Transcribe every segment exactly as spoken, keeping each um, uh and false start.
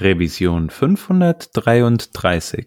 Revision fünfhundertdreiunddreißig.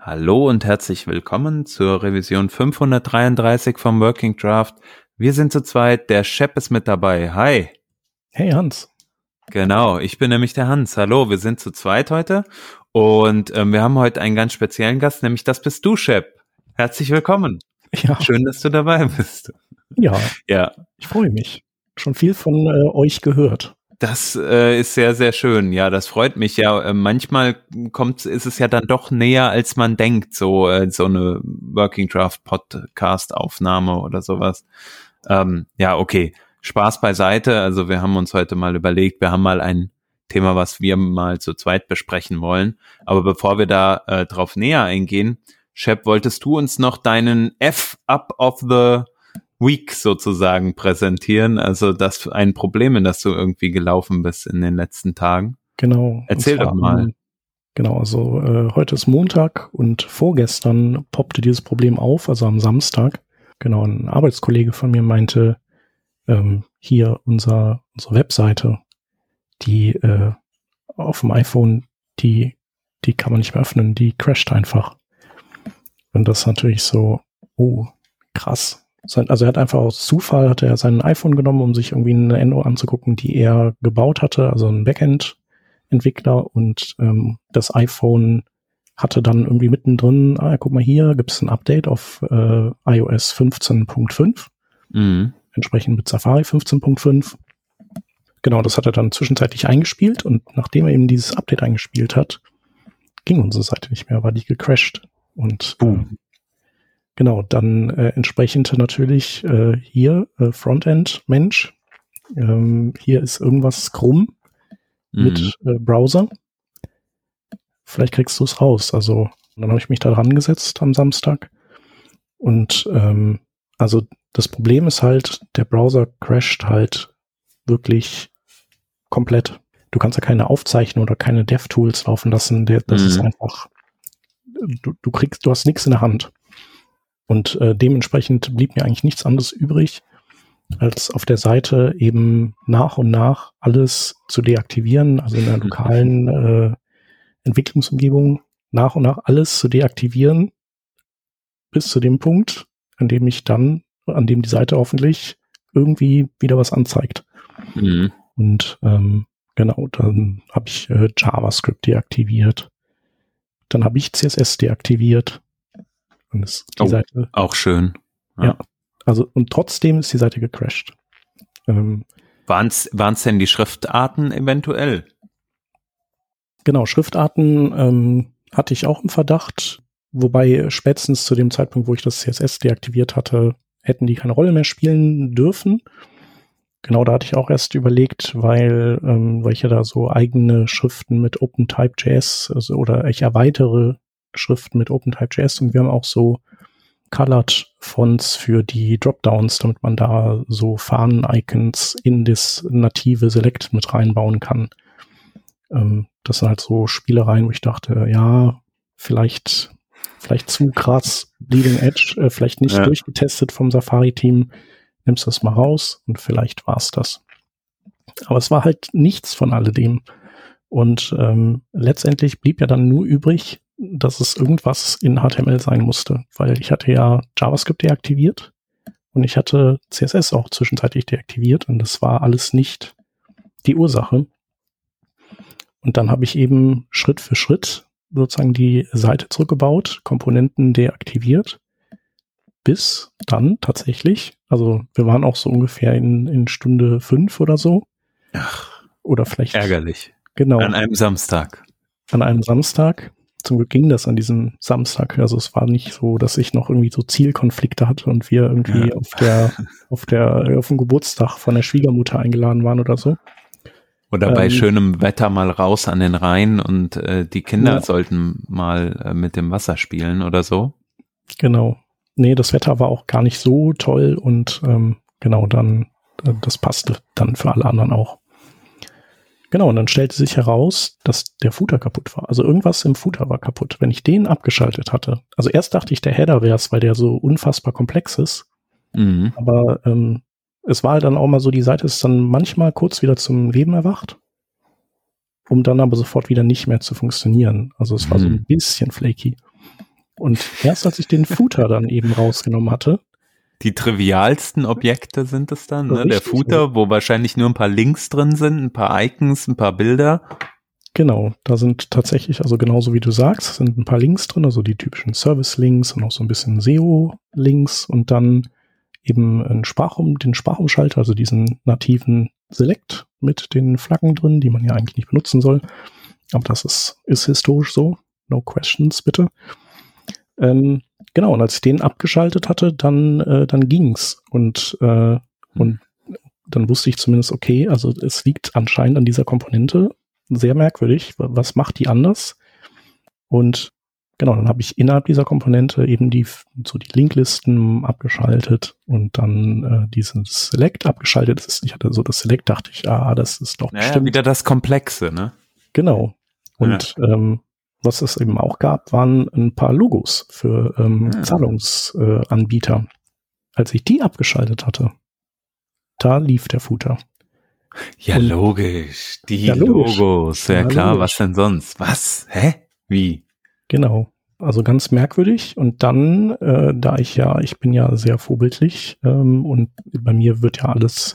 Hallo und herzlich willkommen zur Revision fünfhundertdreiunddreißig vom Working Draft. Wir sind zu zweit, der Shep ist mit dabei. Hi. Hey Hans. Genau, ich bin nämlich der Hans. Hallo, wir sind zu zweit heute und ähm, wir haben heute einen ganz speziellen Gast, nämlich das bist du, Shep. Herzlich willkommen. Ja. Schön, dass du dabei bist. Ja, ja. Ich freue mich. Schon viel von äh, euch gehört. Das äh, ist sehr, sehr schön. Ja, das freut mich. Ja, äh, manchmal kommt, ist es ja dann doch näher, als man denkt, so äh, so eine Working Draft Podcast Aufnahme oder sowas. Ähm, ja, okay. Spaß beiseite. Also wir haben uns heute mal überlegt, wir haben mal ein Thema, was wir mal zu zweit besprechen wollen. Aber bevor wir da äh, drauf näher eingehen, Shep, wolltest du uns noch deinen F-Up of the Week sozusagen präsentieren, also das ein Problem, in das du irgendwie gelaufen bist in den letzten Tagen. Genau. Erzähl doch mal. Genau, also äh, heute ist Montag und vorgestern poppte dieses Problem auf, also am Samstag. Genau, ein Arbeitskollege von mir meinte, ähm, hier unser, unsere Webseite, die äh, auf dem iPhone, die die kann man nicht mehr öffnen, die crasht einfach. Und das ist natürlich so, oh, krass. Also er hat einfach aus Zufall, hat er sein iPhone genommen, um sich irgendwie eine N O anzugucken, die er gebaut hatte, also ein Backend-Entwickler, und ähm, das iPhone hatte dann irgendwie mittendrin, ah, guck mal hier, gibt es ein Update auf äh, iOS fünfzehn Punkt fünf, mhm. entsprechend mit Safari fünfzehn Punkt fünf. Genau, das hat er dann zwischenzeitlich eingespielt, und nachdem er eben dieses Update eingespielt hat, ging unsere Seite nicht mehr, war die gecrashed. Und boom. Genau, dann äh, entsprechend natürlich äh, hier äh, Frontend, Mensch, ähm, hier ist irgendwas krumm mhm. mit äh, Browser. Vielleicht kriegst du es raus. Also dann habe ich mich da dran gesetzt am Samstag. Und ähm, also das Problem ist halt, der Browser crasht halt wirklich komplett. Du kannst ja keine Aufzeichnung oder keine DevTools laufen lassen. Der, das mhm. ist einfach, du, du kriegst, du hast nichts in der Hand. Und äh, dementsprechend blieb mir eigentlich nichts anderes übrig, als auf der Seite eben nach und nach alles zu deaktivieren, also in der lokalen äh, Entwicklungsumgebung nach und nach alles zu deaktivieren, bis zu dem Punkt, an dem ich dann, an dem die Seite hoffentlich irgendwie wieder was anzeigt. Mhm. Und ähm, genau, dann habe ich äh, JavaScript deaktiviert, dann habe ich C S S deaktiviert. Und ist die oh, Seite, auch schön. Ja. ja, also und trotzdem ist die Seite gecrashed. Ähm, waren's, waren's denn die Schriftarten eventuell? Genau, Schriftarten ähm, hatte ich auch im Verdacht, wobei spätestens zu dem Zeitpunkt, wo ich das C S S deaktiviert hatte, hätten die keine Rolle mehr spielen dürfen. Genau, da hatte ich auch erst überlegt, weil, ähm, weil ich ja da so eigene Schriften mit OpenType.js also, oder ich erweitere Schriften mit OpenType.js, und wir haben auch so Colored-Fonts für die Dropdowns, damit man da so Fahnen-Icons in das native Select mit reinbauen kann. Ähm, das sind halt so Spielereien, wo ich dachte, ja, vielleicht vielleicht zu krass, Bleeding Edge, äh, vielleicht nicht ja. durchgetestet vom Safari-Team, nimmst das mal raus und vielleicht war es das. Aber es war halt nichts von alledem. Und ähm, letztendlich blieb ja dann nur übrig, dass es irgendwas in H T M L sein musste, weil ich hatte ja JavaScript deaktiviert und ich hatte C S S auch zwischenzeitlich deaktiviert und das war alles nicht die Ursache. Und dann habe ich eben Schritt für Schritt sozusagen die Seite zurückgebaut, Komponenten deaktiviert, bis dann tatsächlich, also wir waren auch so ungefähr in, in Stunde fünf oder so. Ach, oder vielleicht. Ärgerlich. Genau. An einem Samstag. An einem Samstag. Zum Glück ging das an diesem Samstag. Also es war nicht so, dass ich noch irgendwie so Zielkonflikte hatte und wir irgendwie ja. auf der, auf der, auf dem Geburtstag von der Schwiegermutter eingeladen waren oder so. Oder bei ähm, schönem Wetter mal raus an den Rhein und äh, die Kinder ja. sollten mal äh, mit dem Wasser spielen oder so. Genau. Nee, das Wetter war auch gar nicht so toll und ähm, genau, dann, äh, das passte dann für alle anderen auch. Genau, und dann stellte sich heraus, dass der Footer kaputt war. Also irgendwas im Footer war kaputt, wenn ich den abgeschaltet hatte. Also erst dachte ich, der Header wäre es, weil der so unfassbar komplex ist. Mhm. Aber ähm, es war dann auch mal so, die Seite ist dann manchmal kurz wieder zum Leben erwacht, um dann aber sofort wieder nicht mehr zu funktionieren. Also es war mhm. so ein bisschen flaky. Und erst als ich den Footer dann eben rausgenommen hatte, die trivialsten Objekte sind es dann, ne? Der Footer, wo wahrscheinlich nur ein paar Links drin sind, ein paar Icons, ein paar Bilder. Genau, da sind tatsächlich, also genauso wie du sagst, sind ein paar Links drin, also die typischen Service-Links und auch so ein bisschen S E O-Links und dann eben ein Sprachum, den Sprachumschalter, also diesen nativen Select mit den Flaggen drin, die man ja eigentlich nicht benutzen soll. Aber das ist, ist historisch so. No questions, bitte. Ähm, Genau, und als ich den abgeschaltet hatte, dann, äh, dann ging's. Und, äh, und dann wusste ich zumindest, okay, also es liegt anscheinend an dieser Komponente. Sehr merkwürdig. Was macht die anders? Und genau, dann habe ich innerhalb dieser Komponente eben die, so die Linklisten abgeschaltet und dann äh, diesen Select abgeschaltet. Ich hatte so das Select, dachte ich, ah, das ist doch naja, bestimmt. Wieder das Komplexe, ne? Genau. Und, ja. ähm, was es eben auch gab, waren ein paar Logos für ähm, ja. Zahlungsanbieter. Äh, Als ich die abgeschaltet hatte, da lief der Footer. Ja, und, logisch. Die ja, logisch. Logos. Ja, ja klar, logisch. Was denn sonst? Was? Hä? Wie? Genau. Also ganz merkwürdig. Und dann, äh, da ich ja, ich bin ja sehr vorbildlich ähm, und bei mir wird ja alles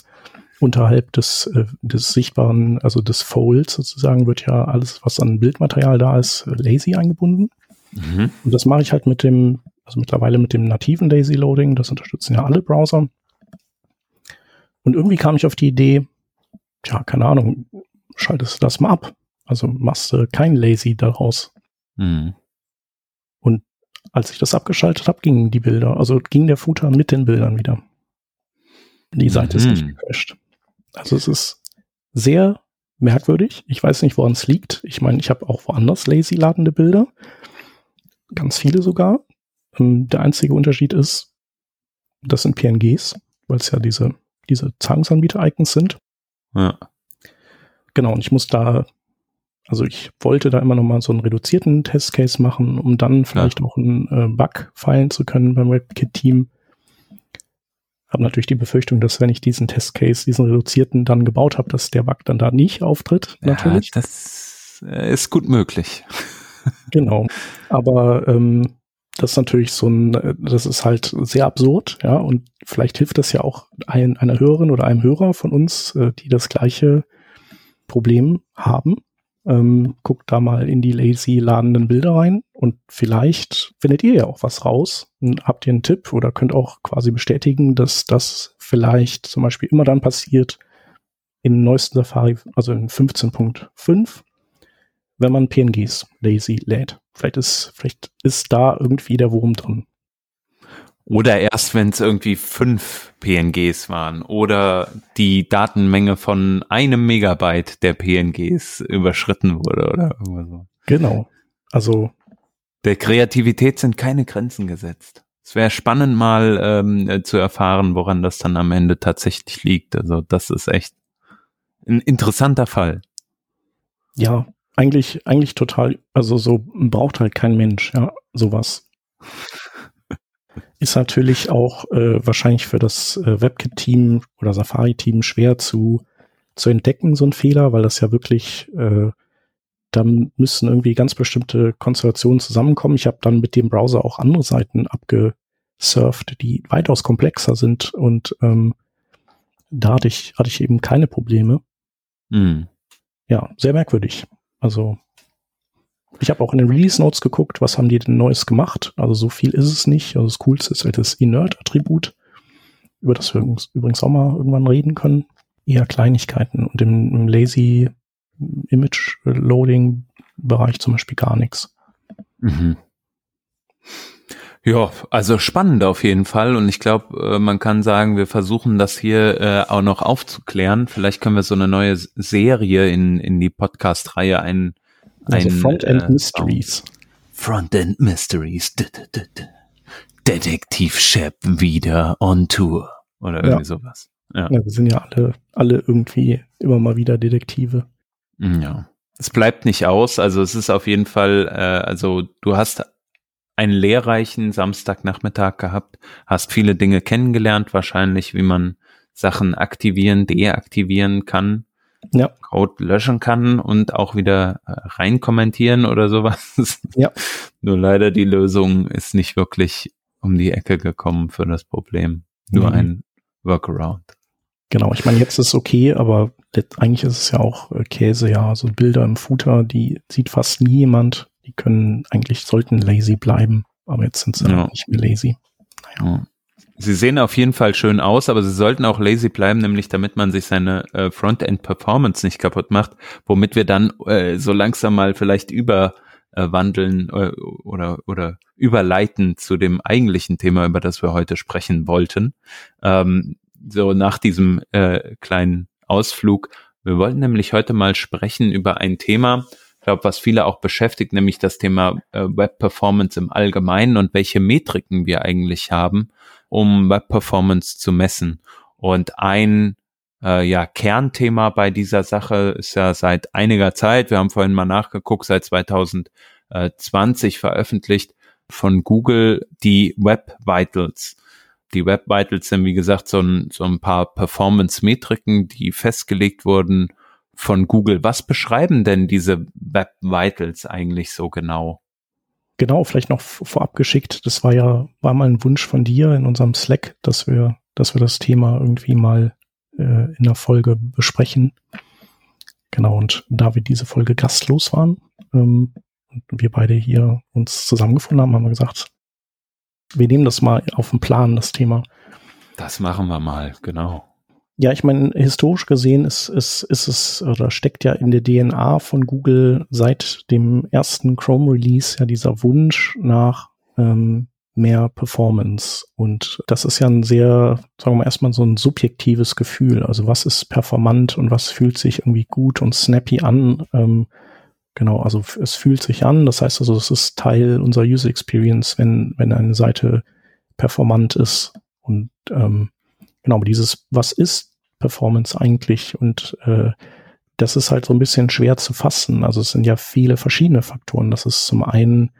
unterhalb des, des sichtbaren, also des Folds sozusagen, wird ja alles, was an Bildmaterial da ist, lazy eingebunden. Mhm. Und das mache ich halt mit dem, also mittlerweile mit dem nativen Lazy Loading, das unterstützen ja alle Browser. Und irgendwie kam ich auf die Idee, ja, keine Ahnung, schaltest du das mal ab. Also machst du kein Lazy daraus. Mhm. Und als ich das abgeschaltet habe, gingen die Bilder, also ging der Footer mit den Bildern wieder. Die Seite mhm. ist nicht gecrashed. Also es ist sehr merkwürdig. Ich weiß nicht, woran es liegt. Ich meine, ich habe auch woanders lazy ladende Bilder. Ganz viele sogar. Der einzige Unterschied ist, das sind P N Gs, weil es ja diese, diese Zahlungsanbieter-Icons sind. Ja. Genau, und ich muss da, also ich wollte da immer noch mal so einen reduzierten Testcase machen, um dann vielleicht ja. auch einen Bug feilen zu können beim WebKit-Team. Habe natürlich die Befürchtung, dass wenn ich diesen Testcase, diesen reduzierten dann gebaut habe, dass der Bug dann da nicht auftritt. Ja, natürlich. Das ist gut möglich. Genau. Aber ähm, das ist natürlich so ein, das ist halt sehr absurd, ja. Und vielleicht hilft das ja auch ein, einer Hörerin oder einem Hörer von uns, äh, die das gleiche Problem haben. Ähm, guckt da mal in die lazy ladenden Bilder rein und vielleicht findet ihr ja auch was raus und habt ihr einen Tipp oder könnt auch quasi bestätigen, dass das vielleicht zum Beispiel immer dann passiert im neuesten Safari, also in fünfzehn Punkt fünf, wenn man P N Gs lazy lädt. Vielleicht ist, vielleicht ist da irgendwie der Wurm drin. Oder erst, wenn es irgendwie fünf P N Gs waren oder die Datenmenge von einem Megabyte der P N Gs überschritten wurde oder irgendwas so. Genau. Also der Kreativität sind keine Grenzen gesetzt. Es wäre spannend mal ähm, zu erfahren, woran das dann am Ende tatsächlich liegt. Also das ist echt ein interessanter Fall. Ja, eigentlich, eigentlich total. Also so braucht halt kein Mensch, ja, sowas. Ist natürlich auch äh, wahrscheinlich für das äh, WebKit-Team oder Safari-Team schwer zu, zu entdecken, so ein Fehler, weil das ja wirklich, äh, da müssen irgendwie ganz bestimmte Konstellationen zusammenkommen. Ich habe dann mit dem Browser auch andere Seiten abgesurft, die weitaus komplexer sind und ähm, da hatte ich, hatte ich eben keine Probleme. Mhm. Ja, sehr merkwürdig. Also Ich habe auch in den Release Notes geguckt, was haben die denn Neues gemacht. Also so viel ist es nicht. Also das Coolste ist halt das Inert Attribut, über das wir übrigens auch mal irgendwann reden können. Eher Kleinigkeiten und im, im Lazy Image Loading Bereich zum Beispiel gar nichts. Mhm. Ja, also spannend auf jeden Fall und ich glaube, man kann sagen, wir versuchen das hier auch noch aufzuklären. Vielleicht können wir so eine neue Serie in in die Podcast-Reihe ein, ein also Frontend äh, Mysteries. Frontend Mysteries. Detektiv Shep wieder on Tour oder irgendwie ja. sowas. Ja. ja, wir sind ja alle alle irgendwie immer mal wieder Detektive. Ja, es bleibt nicht aus. Also es ist auf jeden Fall. Äh, also du hast einen lehrreichen Samstagnachmittag gehabt, hast viele Dinge kennengelernt, wahrscheinlich, wie man Sachen aktivieren, deaktivieren kann, ja. Code löschen kann und auch wieder rein kommentieren oder sowas. Ja. Nur leider die Lösung ist nicht wirklich um die Ecke gekommen für das Problem. Nur mhm. ein Workaround. Genau, ich meine, jetzt ist es okay, aber eigentlich ist es ja auch Käse, ja, so Bilder im Footer, die sieht fast nie jemand. Die können eigentlich, sollten lazy bleiben, aber jetzt sind sie ja. nicht mehr lazy. Naja. Sie sehen auf jeden Fall schön aus, aber sie sollten auch lazy bleiben, nämlich damit man sich seine äh, Frontend-Performance nicht kaputt macht, womit wir dann äh, so langsam mal vielleicht überwandeln äh, äh, oder oder überleiten zu dem eigentlichen Thema, über das wir heute sprechen wollten. Ähm, so nach diesem äh, kleinen Ausflug. Wir wollten nämlich heute mal sprechen über ein Thema, ich glaube, was viele auch beschäftigt, nämlich das Thema äh, Web-Performance im Allgemeinen und welche Metriken wir eigentlich haben, um Web-Performance zu messen. Und ein äh, ja Kernthema bei dieser Sache ist ja seit einiger Zeit, wir haben vorhin mal nachgeguckt, seit zwanzig zwanzig veröffentlicht von Google, die Web Vitals. Die Web Vitals sind, wie gesagt, so ein, so ein paar Performance-Metriken, die festgelegt wurden von Google. Was beschreiben denn diese Web Vitals eigentlich so genau? Genau, vielleicht noch vorab geschickt. Das war ja, war mal ein Wunsch von dir in unserem Slack, dass wir, dass wir das Thema irgendwie mal äh, in einer Folge besprechen. Genau, und da wir diese Folge gastlos waren, ähm, und wir beide hier uns zusammengefunden haben, haben wir gesagt, wir nehmen das mal auf den Plan, das Thema. Das machen wir mal, genau. Ja, ich meine, historisch gesehen ist, ist, ist es oder steckt ja in der D N A von Google seit dem ersten Chrome-Release ja dieser Wunsch nach ähm, mehr Performance. Und das ist ja ein sehr, sagen wir mal, erstmal so ein subjektives Gefühl. Also was ist performant und was fühlt sich irgendwie gut und snappy an? Ähm, genau, also es fühlt sich an. Das heißt also, es ist Teil unserer User Experience, wenn, wenn eine Seite performant ist und ähm, genau, aber dieses, was ist Performance eigentlich? Und äh, das ist halt so ein bisschen schwer zu fassen. Also es sind ja viele verschiedene Faktoren. Das ist zum einen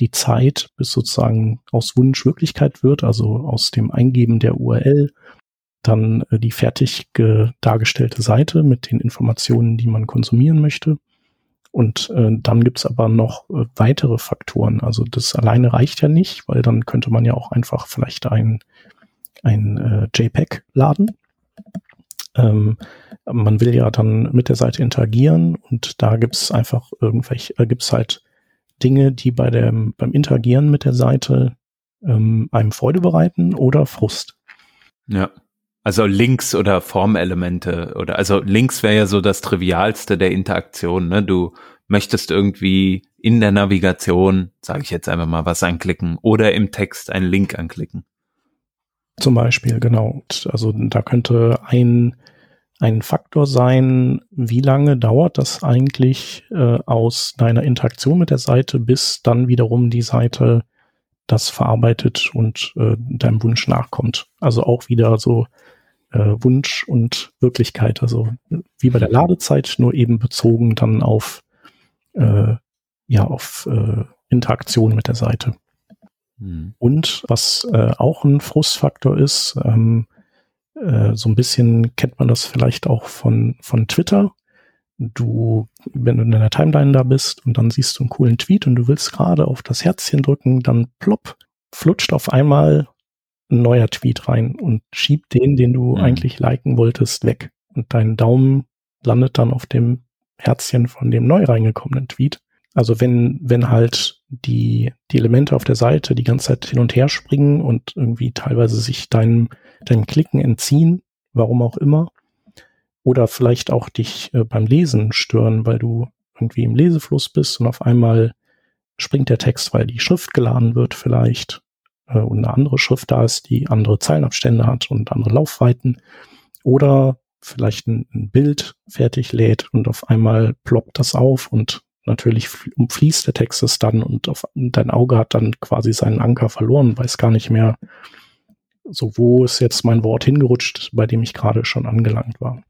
die Zeit, bis sozusagen aus Wunsch Wirklichkeit wird, also aus dem Eingeben der U R L. Dann äh, die fertig ge- dargestellte Seite mit den Informationen, die man konsumieren möchte. Und äh, dann gibt's aber noch äh, weitere Faktoren. Also das alleine reicht ja nicht, weil dann könnte man ja auch einfach vielleicht ein ein äh, JPEG laden. Ähm, man will ja dann mit der Seite interagieren und da gibt es einfach irgendwelche, äh, gibt es halt Dinge, die bei dem, beim Interagieren mit der Seite ähm, einem Freude bereiten oder Frust. Ja, also Links oder Formelemente oder also Links wäre ja so das Trivialste der Interaktion, ne? Du möchtest irgendwie in der Navigation, sage ich jetzt einfach mal, was anklicken oder im Text einen Link anklicken. Zum Beispiel, genau. Also da könnte ein, ein Faktor sein, wie lange dauert das eigentlich äh, aus deiner Interaktion mit der Seite, bis dann wiederum die Seite das verarbeitet und äh, deinem Wunsch nachkommt. Also auch wieder so äh, Wunsch und Wirklichkeit. Also wie bei der Ladezeit, nur eben bezogen dann auf, äh, ja, auf äh, Interaktion mit der Seite. Und was äh, auch ein Frustfaktor ist, ähm, äh, so ein bisschen kennt man das vielleicht auch von von Twitter. Du, wenn du in deiner Timeline da bist und dann siehst du einen coolen Tweet und du willst gerade auf das Herzchen drücken, dann plopp, flutscht auf einmal ein neuer Tweet rein und schiebt den, den du mhm. eigentlich liken wolltest, weg. Und dein Daumen landet dann auf dem Herzchen von dem neu reingekommenen Tweet. Also wenn, wenn halt die, die Elemente auf der Seite die ganze Zeit hin und her springen und irgendwie teilweise sich deinem, deinem Klicken entziehen, warum auch immer, oder vielleicht auch dich äh, beim Lesen stören, weil du irgendwie im Lesefluss bist und auf einmal springt der Text, weil die Schrift geladen wird vielleicht äh, und eine andere Schrift da ist, die andere Zeilenabstände hat und andere Laufweiten, oder vielleicht ein, ein Bild fertig lädt und auf einmal ploppt das auf und natürlich umfließt der Text es dann und auf, dein Auge hat dann quasi seinen Anker verloren, weiß gar nicht mehr so, wo ist jetzt mein Wort hingerutscht, bei dem ich gerade schon angelangt war.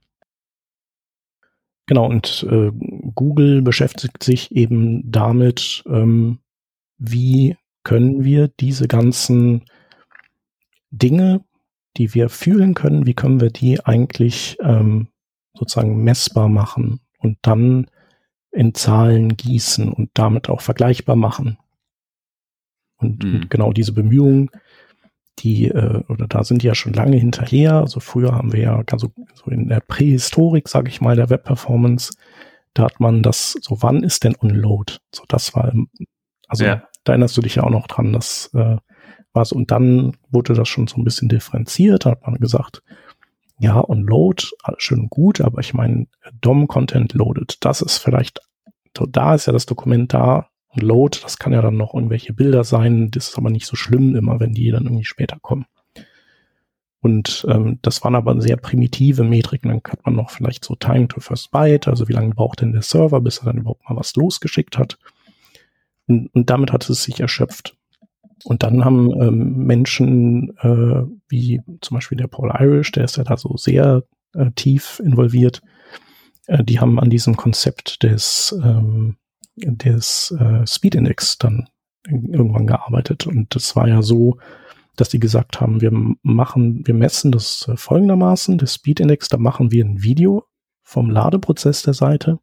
Genau, und äh, Google beschäftigt sich eben damit, ähm, wie können wir diese ganzen Dinge, die wir fühlen können, wie können wir die eigentlich ähm, sozusagen messbar machen und dann in Zahlen gießen und damit auch vergleichbar machen. Und mhm. genau diese Bemühungen, die, äh, oder da sind die ja schon lange hinterher. Also früher haben wir ja also so in der Prähistorik, sage ich mal, der Web-Performance, da hat man das, so wann ist denn Unload? So das war, also ja. Da erinnerst du dich ja auch noch dran, das äh, war es. Und dann wurde das schon so ein bisschen differenziert, da hat man gesagt, ja, Unload, schön gut, aber ich meine, D O M-Content loaded, das ist vielleicht, da ist ja das Dokument da, und Load, das kann ja dann noch irgendwelche Bilder sein, das ist aber nicht so schlimm immer, wenn die dann irgendwie später kommen. Und ähm, das waren aber sehr primitive Metriken, dann hat man noch vielleicht so Time to First Byte, also wie lange braucht denn der Server, bis er dann überhaupt mal was losgeschickt hat. Und, und damit hat es sich erschöpft. Und dann haben ähm, Menschen äh, wie zum Beispiel der Paul Irish, der ist ja da so sehr äh, tief involviert, äh, die haben an diesem Konzept des ähm, des äh, Speed Index dann irgendwann gearbeitet. Und das war ja so, dass die gesagt haben, wir machen, wir messen das äh, folgendermaßen, das Speed Index, da machen wir ein Video vom Ladeprozess der Seite.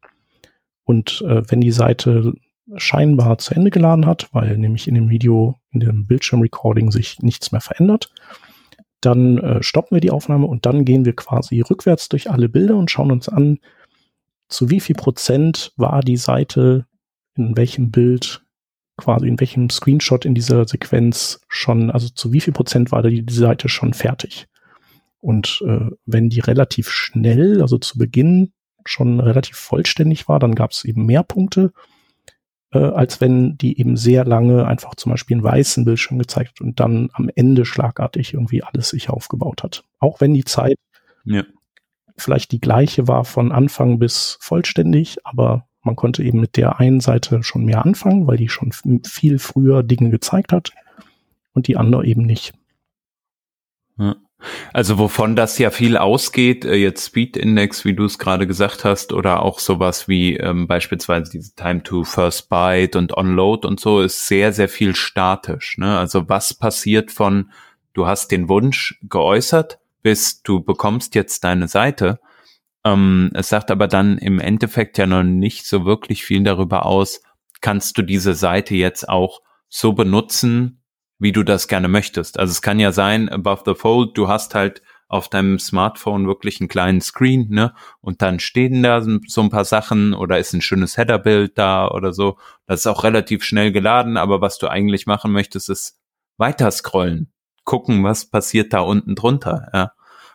Und äh, wenn die Seite scheinbar zu Ende geladen hat, weil nämlich in dem Video, in dem Bildschirm-Recording sich nichts mehr verändert, dann äh, stoppen wir die Aufnahme und dann gehen wir quasi rückwärts durch alle Bilder und schauen uns an, zu wie viel Prozent war die Seite in welchem Bild, quasi in welchem Screenshot in dieser Sequenz schon, also zu wie viel Prozent war die, die Seite schon fertig. Und äh, wenn die relativ schnell, also zu Beginn schon relativ vollständig war, dann gab es eben mehr Punkte, äh, als wenn die eben sehr lange einfach zum Beispiel einen weißen Bildschirm gezeigt hat und dann am Ende schlagartig irgendwie alles sich aufgebaut hat. Auch wenn die Zeit ja. vielleicht die gleiche war von Anfang bis vollständig, aber man konnte eben mit der einen Seite schon mehr anfangen, weil die schon viel früher Dinge gezeigt hat und die andere eben nicht. Also wovon das ja viel ausgeht, jetzt Speed Index, wie du es gerade gesagt hast, oder auch sowas wie ähm, beispielsweise diese Time to First Byte und Onload und so, ist sehr, sehr viel statisch. Ne? Also was passiert von, du hast den Wunsch geäußert, bis du bekommst jetzt deine Seite. Ähm, es sagt aber dann im Endeffekt ja noch nicht so wirklich viel darüber aus, kannst du diese Seite jetzt auch so benutzen, wie du das gerne möchtest. Also es kann ja sein, above the fold, du hast halt auf deinem Smartphone wirklich einen kleinen Screen, ne? Und dann stehen da so ein paar Sachen oder ist ein schönes Headerbild da oder so. Das ist auch relativ schnell geladen, aber was du eigentlich machen möchtest, ist weiter scrollen, gucken, was passiert da unten drunter. Ja?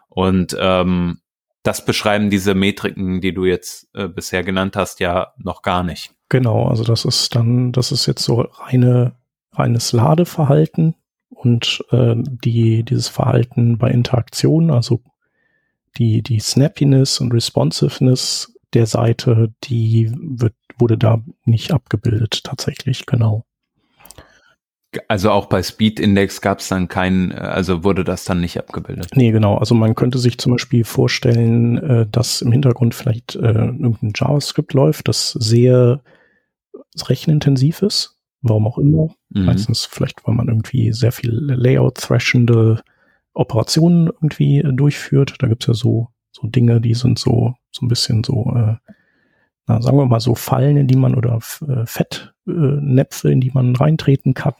Und ähm, das beschreiben diese Metriken, die du jetzt äh, bisher genannt hast, ja noch gar nicht. Genau, also das ist dann, das ist jetzt so reine, reines Ladeverhalten und äh, die dieses Verhalten bei Interaktion, also die die Snappiness und Responsiveness der Seite, die wird, wurde da nicht abgebildet tatsächlich, genau. Also auch bei Speed Index gab es dann keinen, also wurde das dann nicht abgebildet? Nee, genau. Also man könnte sich zum Beispiel vorstellen, dass im Hintergrund vielleicht irgendein JavaScript läuft, das sehr rechenintensiv ist, warum auch immer. Mhm. Meistens vielleicht, weil man irgendwie sehr viel Layout-thrashende Operationen irgendwie durchführt. Da gibt es ja so, so Dinge, die sind so, so ein bisschen so, äh, na, sagen wir mal so Fallen, in die man oder äh, Fett Näpfe, in die man reintreten kann.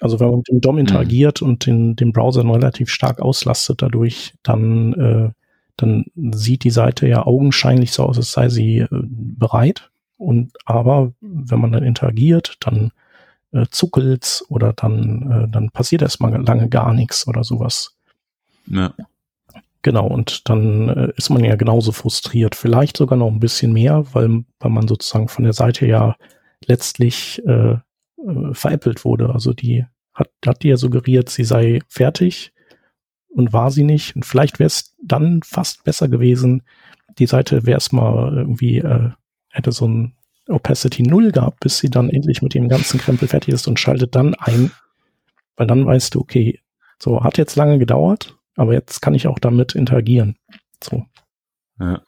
Also wenn man mit dem D O M interagiert mhm. und den, den Browser relativ stark auslastet dadurch, dann, äh, dann sieht die Seite ja augenscheinlich so aus, als sei sie äh, bereit Und aber wenn man dann interagiert, dann äh, zuckelt's oder dann, äh, dann passiert erstmal lange gar nichts oder sowas. Ja. Genau, und dann äh, ist man ja genauso frustriert, vielleicht sogar noch ein bisschen mehr, weil, weil man sozusagen von der Seite ja letztlich äh, äh, veräppelt wurde. Also die hat, hat die ja suggeriert, sie sei fertig und war sie nicht. Und vielleicht wäre es dann fast besser gewesen, die Seite wäre es mal irgendwie, äh, hätte so ein Opacity null gehabt, bis sie dann endlich mit dem ganzen Krempel fertig ist und schaltet dann ein, weil dann weißt du, okay, so hat jetzt lange gedauert, aber jetzt kann ich auch damit interagieren. So. Ja,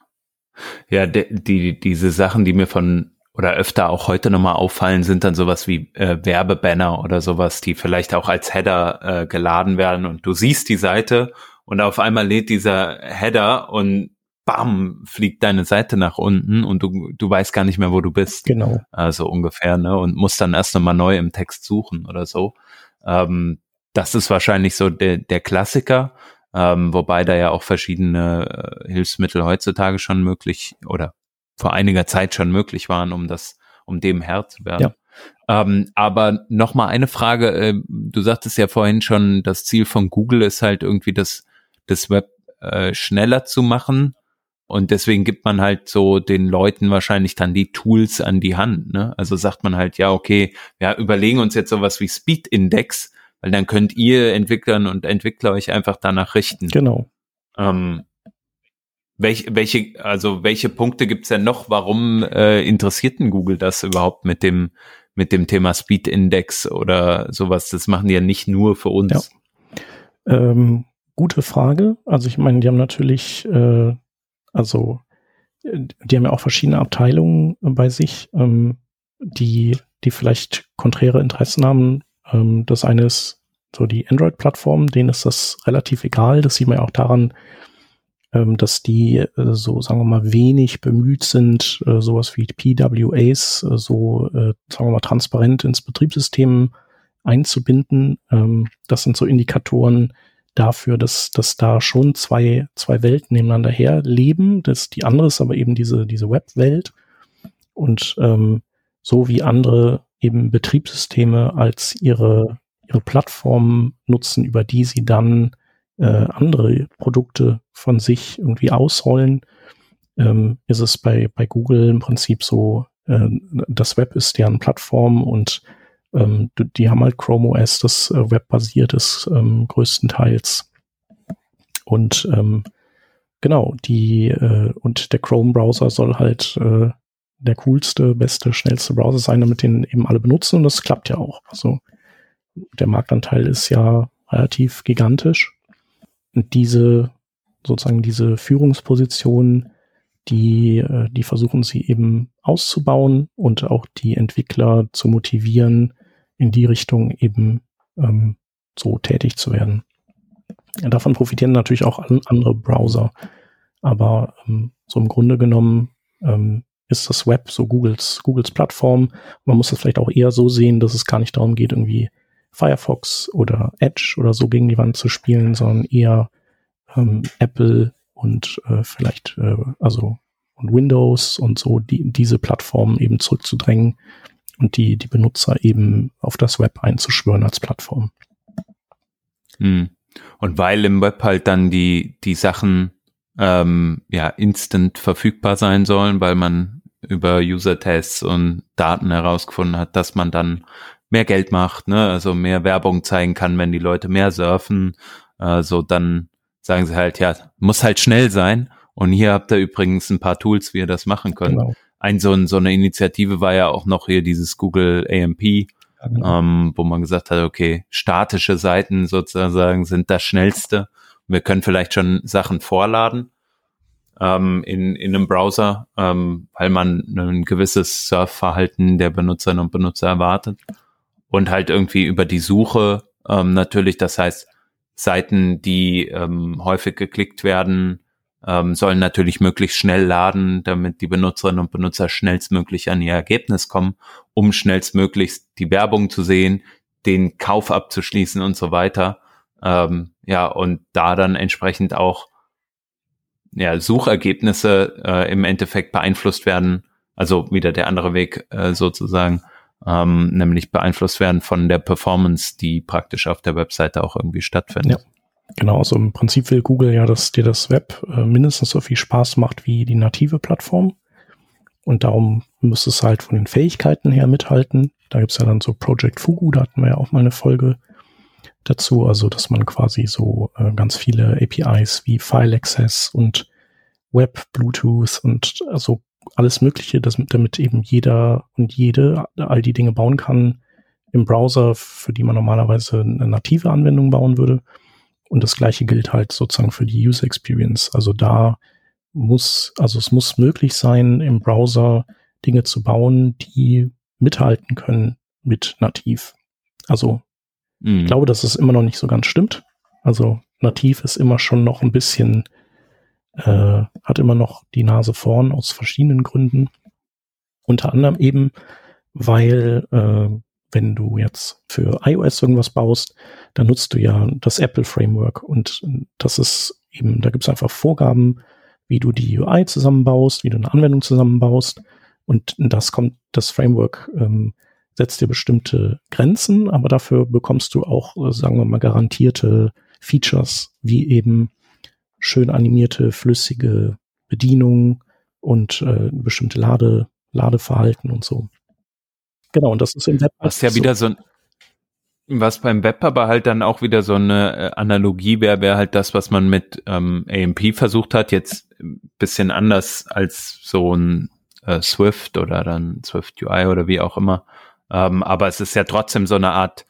ja de, die, diese Sachen, die mir von oder öfter auch heute nochmal auffallen, sind dann sowas wie äh, Werbebanner oder sowas, die vielleicht auch als Header äh, geladen werden und du siehst die Seite und auf einmal lädt dieser Header und bam, fliegt deine Seite nach unten und du du weißt gar nicht mehr, wo du bist. Genau. Also ungefähr, ne? Und musst dann erst nochmal neu im Text suchen oder so. Ähm, das ist wahrscheinlich so de, der Klassiker, ähm, wobei da ja auch verschiedene äh, Hilfsmittel heutzutage schon möglich oder vor einiger Zeit schon möglich waren, um das, um dem Herr zu werden. Ja. Ähm, aber nochmal eine Frage, äh, du sagtest ja vorhin schon, das Ziel von Google ist halt irgendwie das, das Web äh, schneller zu machen. Und deswegen gibt man halt so den Leuten wahrscheinlich dann die Tools an die Hand, ne? Also sagt man halt, ja, okay, wir ja, überlegen uns jetzt sowas wie Speed Index, weil dann könnt ihr Entwicklern und Entwickler euch einfach danach richten. Genau. Ähm, welch, welche, also welche Punkte gibt's denn noch? Warum äh, interessiert denn Google das überhaupt mit dem, mit dem Thema Speed Index oder sowas? Das machen die ja nicht nur für uns. Ja. Ähm, gute Frage. Also ich meine, die haben natürlich... Äh Also, die haben ja auch verschiedene Abteilungen bei sich, ähm, die, die vielleicht konträre Interessen haben. Ähm, das eine ist so die Android-Plattform, denen ist das relativ egal. Das sieht man ja auch daran, ähm, dass die äh, so, sagen wir mal, wenig bemüht sind, äh, sowas wie P W As äh, so, äh, sagen wir mal, transparent ins Betriebssystem einzubinden. Ähm, das sind so Indikatoren dafür, dass, dass da schon zwei, zwei Welten nebeneinander herleben. Das, die andere ist aber eben diese, diese Web-Welt. Und ähm, so wie andere eben Betriebssysteme als ihre, ihre Plattformen nutzen, über die sie dann äh, andere Produkte von sich irgendwie ausrollen, ähm, ist es bei, bei Google im Prinzip so, äh, das Web ist deren Plattform und Ähm, die haben halt Chrome O S, das äh, webbasiert ist, ähm, größtenteils. Und ähm, genau, die äh, und der Chrome-Browser soll halt äh, der coolste, beste, schnellste Browser sein, damit den eben alle benutzen. Und das klappt ja auch. Also der Marktanteil ist ja relativ gigantisch. Und diese, sozusagen diese Führungsposition, die, äh, die versuchen sie eben auszubauen und auch die Entwickler zu motivieren, in die Richtung eben ähm, so tätig zu werden. Ja, davon profitieren natürlich auch andere Browser. Aber ähm, so im Grunde genommen ähm, ist das Web so Googles, Googles Plattform. Man muss das vielleicht auch eher so sehen, dass es gar nicht darum geht, irgendwie Firefox oder Edge oder so gegen die Wand zu spielen, sondern eher ähm, Apple und äh, vielleicht äh, also und Windows und so die, diese Plattformen eben zurückzudrängen und die, die Benutzer eben auf das Web einzuschwören als Plattform. Hm. Und weil im Web halt dann die, die Sachen ähm, ja instant verfügbar sein sollen, weil man über User-Tests und Daten herausgefunden hat, dass man dann mehr Geld macht, ne? Also mehr Werbung zeigen kann, wenn die Leute mehr surfen, also dann sagen sie halt, ja, muss halt schnell sein. Und hier habt ihr übrigens ein paar Tools, wie ihr das machen könnt. Genau. Ein, so, ein, so eine Initiative war ja auch noch hier dieses Google A M P, ja, genau. ähm, wo man gesagt hat, okay, statische Seiten sozusagen sind das Schnellste. Wir können vielleicht schon Sachen vorladen ähm, in, in einem Browser, ähm, weil man ein gewisses Surfverhalten der Benutzerinnen und Benutzer erwartet. Und halt irgendwie über die Suche ähm, natürlich, das heißt, Seiten, die ähm, häufig geklickt werden, ähm, sollen natürlich möglichst schnell laden, damit die Benutzerinnen und Benutzer schnellstmöglich an ihr Ergebnis kommen, um schnellstmöglich die Werbung zu sehen, den Kauf abzuschließen und so weiter. Ähm, ja, und da dann entsprechend auch ja, Suchergebnisse äh, im Endeffekt beeinflusst werden, Also wieder der andere Weg äh, sozusagen, ähm, nämlich beeinflusst werden von der Performance, die praktisch auf der Webseite auch irgendwie stattfindet. Ja. Genau, also im Prinzip will Google ja, dass dir das Web äh, mindestens so viel Spaß macht wie die native Plattform. Und darum müsste es halt von den Fähigkeiten her mithalten. Da gibt es ja dann so Project Fugu, da hatten wir ja auch mal eine Folge dazu. Also, dass man quasi so äh, ganz viele A P Is wie File Access und Web, Bluetooth und also alles Mögliche, dass, damit eben jeder und jede all die Dinge bauen kann im Browser, für die man normalerweise eine native Anwendung bauen würde. Und das Gleiche gilt halt sozusagen für die User Experience. Also da muss, also es muss möglich sein, im Browser Dinge zu bauen, die mithalten können mit nativ. Also mhm. ich glaube, dass es immer noch nicht so ganz stimmt. Also nativ ist immer schon noch ein bisschen, äh, hat immer noch die Nase vorn aus verschiedenen Gründen. Unter anderem eben, weil äh, wenn du jetzt für iOS irgendwas baust, dann nutzt du ja das Apple-Framework und das ist eben, da gibt es einfach Vorgaben, wie du die U I zusammenbaust, wie du eine Anwendung zusammenbaust und das kommt, das Framework ähm, setzt dir bestimmte Grenzen, aber dafür bekommst du auch, sagen wir mal, garantierte Features, wie eben schön animierte, flüssige Bedienung und äh, bestimmte Lade, Ladeverhalten und so. Genau, und das ist im Web. Was ja so. wieder so ein, was beim Web aber halt dann auch wieder so eine Analogie wäre, wäre halt das, was man mit ähm, A M P versucht hat, jetzt ein bisschen anders als so ein äh, Swift oder dann Swift U I oder wie auch immer. Ähm, aber es ist ja trotzdem so eine Art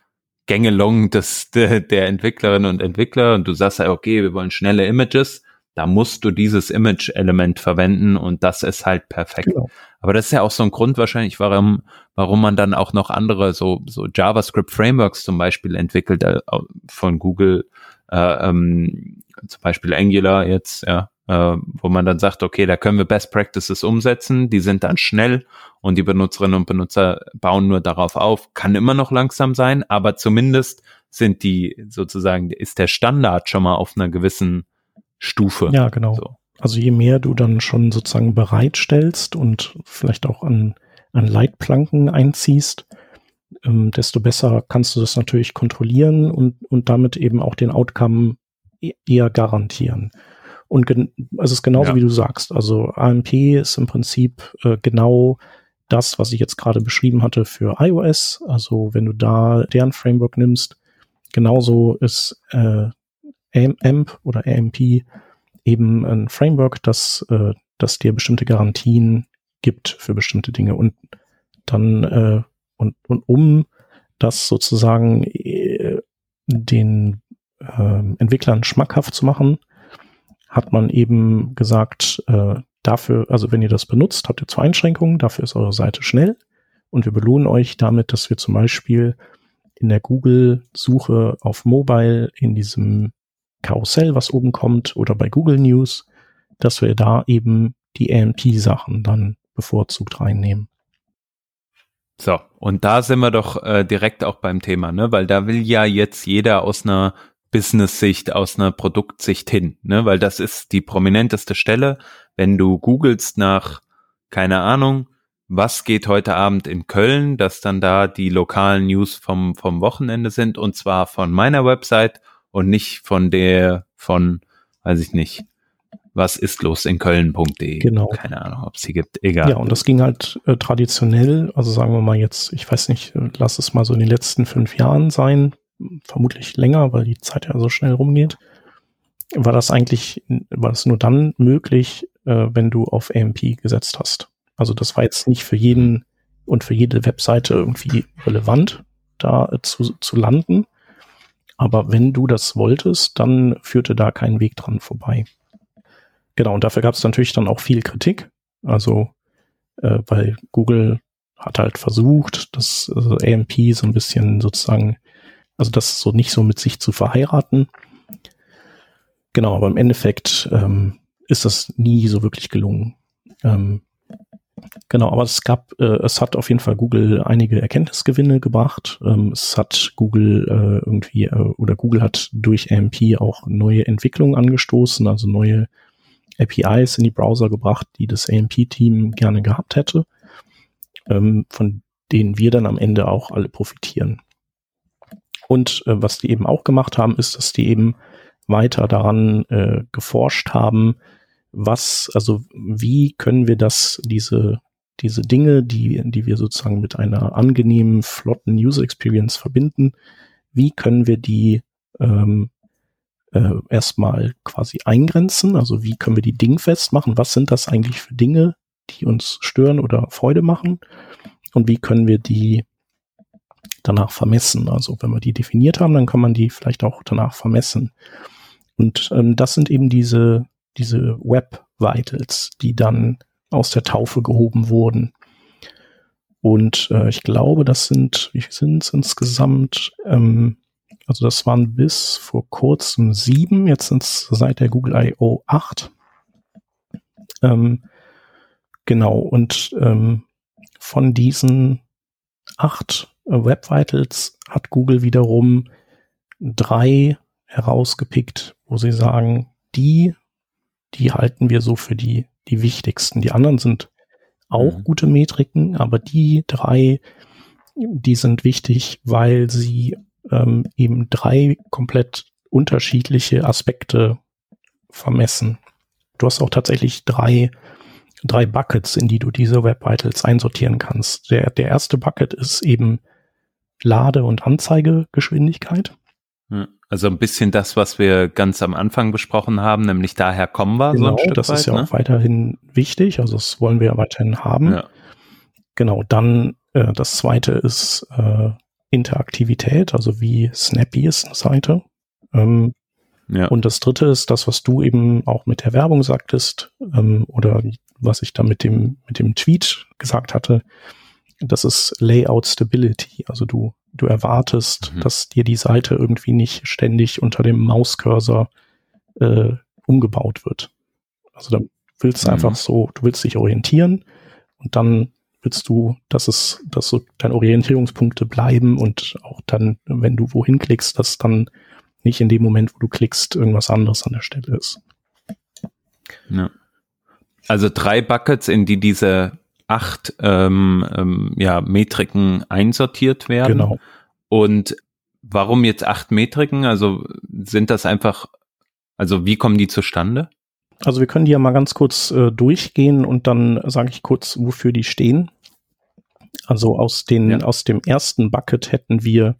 Gängelung des, de, der Entwicklerinnen und Entwickler und du sagst ja, okay, wir wollen schnelle Images, da musst du dieses Image-Element verwenden und das ist halt perfekt. Genau. Aber das ist ja auch so ein Grund wahrscheinlich, warum, warum man dann auch noch andere so, so JavaScript-Frameworks zum Beispiel entwickelt, äh, von Google, äh, ähm, zum Beispiel Angular jetzt, ja, äh, wo man dann sagt, okay, da können wir Best Practices umsetzen, die sind dann schnell und die Benutzerinnen und Benutzer bauen nur darauf auf, kann immer noch langsam sein, aber zumindest sind die sozusagen, ist der Standard schon mal auf einer gewissen Stufe. Ja, genau. So. Also je mehr du dann schon sozusagen bereitstellst und vielleicht auch an, an Leitplanken einziehst, ähm, desto besser kannst du das natürlich kontrollieren und, und damit eben auch den Outcome eher garantieren. Und gen- also es ist genauso, ja. wie du sagst. Also A M P ist im Prinzip äh, genau das, was ich jetzt gerade beschrieben hatte für iOS. Also wenn du da deren Framework nimmst, genauso ist äh, A M P oder A M P eben ein Framework, das, äh, das dir bestimmte Garantien gibt für bestimmte Dinge. Und dann, äh, und, und um das sozusagen äh, den äh, Entwicklern schmackhaft zu machen, hat man eben gesagt, äh, dafür, also wenn ihr das benutzt, habt ihr zwei Einschränkungen, dafür ist eure Seite schnell und wir belohnen euch damit, dass wir zum Beispiel in der Google-Suche auf Mobile in diesem Karussell, was oben kommt, oder bei Google News, dass wir da eben die A M P-Sachen dann bevorzugt reinnehmen. So, und da sind wir doch äh, direkt auch beim Thema, ne? Weil da will ja jetzt jeder aus einer Business-Sicht, aus einer Produktsicht hin, ne? Weil das ist die prominenteste Stelle, wenn du googelst nach, keine Ahnung, was geht heute Abend in Köln, dass dann da die lokalen News vom vom Wochenende sind und zwar von meiner Website und nicht von der, von, weiß ich nicht, was ist los in Köln punkt de. Genau. Keine Ahnung, ob es sie gibt, egal. Ja, und das ging halt äh, traditionell, also sagen wir mal jetzt, ich weiß nicht, lass es mal so in den letzten fünf Jahren sein, vermutlich länger, weil die Zeit ja so schnell rumgeht, war das eigentlich, war das nur dann möglich, äh, wenn du auf A M P gesetzt hast. Also das war jetzt nicht für jeden und für jede Webseite irgendwie relevant, da äh, zu, zu landen. Aber wenn du das wolltest, dann führte da kein Weg dran vorbei. Genau, und dafür gab es natürlich dann auch viel Kritik. Also, äh, weil Google hat halt versucht, das also A M P so ein bisschen sozusagen, also das so nicht so mit sich zu verheiraten. Genau, aber im Endeffekt ähm, ist das nie so wirklich gelungen. Ähm, Genau, aber es gab, äh, es hat auf jeden Fall Google einige Erkenntnisgewinne gebracht. Ähm, es hat Google äh, irgendwie, äh, oder Google hat durch A M P auch neue Entwicklungen angestoßen, also neue A P Is in die Browser gebracht, die das A M P-Team gerne gehabt hätte. ähm, von denen wir dann am Ende auch alle profitieren. Und äh, was die eben auch gemacht haben, ist, dass die eben weiter daran äh, geforscht haben, was, also wie können wir das, diese, diese Dinge, die, die wir sozusagen mit einer angenehmen, flotten User Experience verbinden, wie können wir die ähm, äh, erstmal quasi eingrenzen? Also wie können wir die dingfest machen? Was sind das eigentlich für Dinge, die uns stören oder Freude machen? Und wie können wir die danach vermessen? Also wenn wir die definiert haben, dann kann man die vielleicht auch danach vermessen. Und ähm, das sind eben diese, diese Web Vitals, die dann aus der Taufe gehoben wurden. Und äh, ich glaube, das sind, wie sind es insgesamt? Ähm, also das waren bis vor kurzem sieben, jetzt sind es seit der Google I O acht. Ähm, genau, und ähm, von diesen acht äh, Web Vitals hat Google wiederum drei herausgepickt, wo sie sagen, die, die halten wir so für die, die wichtigsten. Die anderen sind auch mhm. gute Metriken, aber die drei, die sind wichtig, weil sie ähm, eben drei komplett unterschiedliche Aspekte vermessen. Du hast auch tatsächlich drei, drei Buckets, in die du diese Web Vitals einsortieren kannst. Der, der erste Bucket ist eben Lade- und Anzeigegeschwindigkeit. Also ein bisschen das, was wir ganz am Anfang besprochen haben, nämlich daher kommen wir genau, so ein Stück weit. Genau, das ist ja ne? auch weiterhin wichtig, also das wollen wir ja weiterhin haben. Ja. Genau, dann äh, das zweite ist äh, Interaktivität, also wie snappy ist eine Seite. Ähm, ja. Und das dritte ist das, was du eben auch mit der Werbung sagtest ähm, oder was ich da mit dem, mit dem Tweet gesagt hatte, das ist Layout Stability, also du Du erwartest, mhm. dass dir die Seite irgendwie nicht ständig unter dem Mauscursor äh, umgebaut wird. Also da willst du mhm. einfach so, du willst dich orientieren und dann willst du, dass es, dass so deine Orientierungspunkte bleiben und auch dann, wenn du wohin klickst, dass dann nicht in dem Moment, wo du klickst, irgendwas anderes an der Stelle ist. Ja. Also drei Buckets, in die diese acht ähm, ähm, ja, Metriken einsortiert werden. Genau. Und warum jetzt acht Metriken? Also sind das einfach, also wie kommen die zustande? Also wir können die ja mal ganz kurz äh, durchgehen und dann sage ich kurz, wofür die stehen. Also aus den ja. aus dem ersten Bucket hätten wir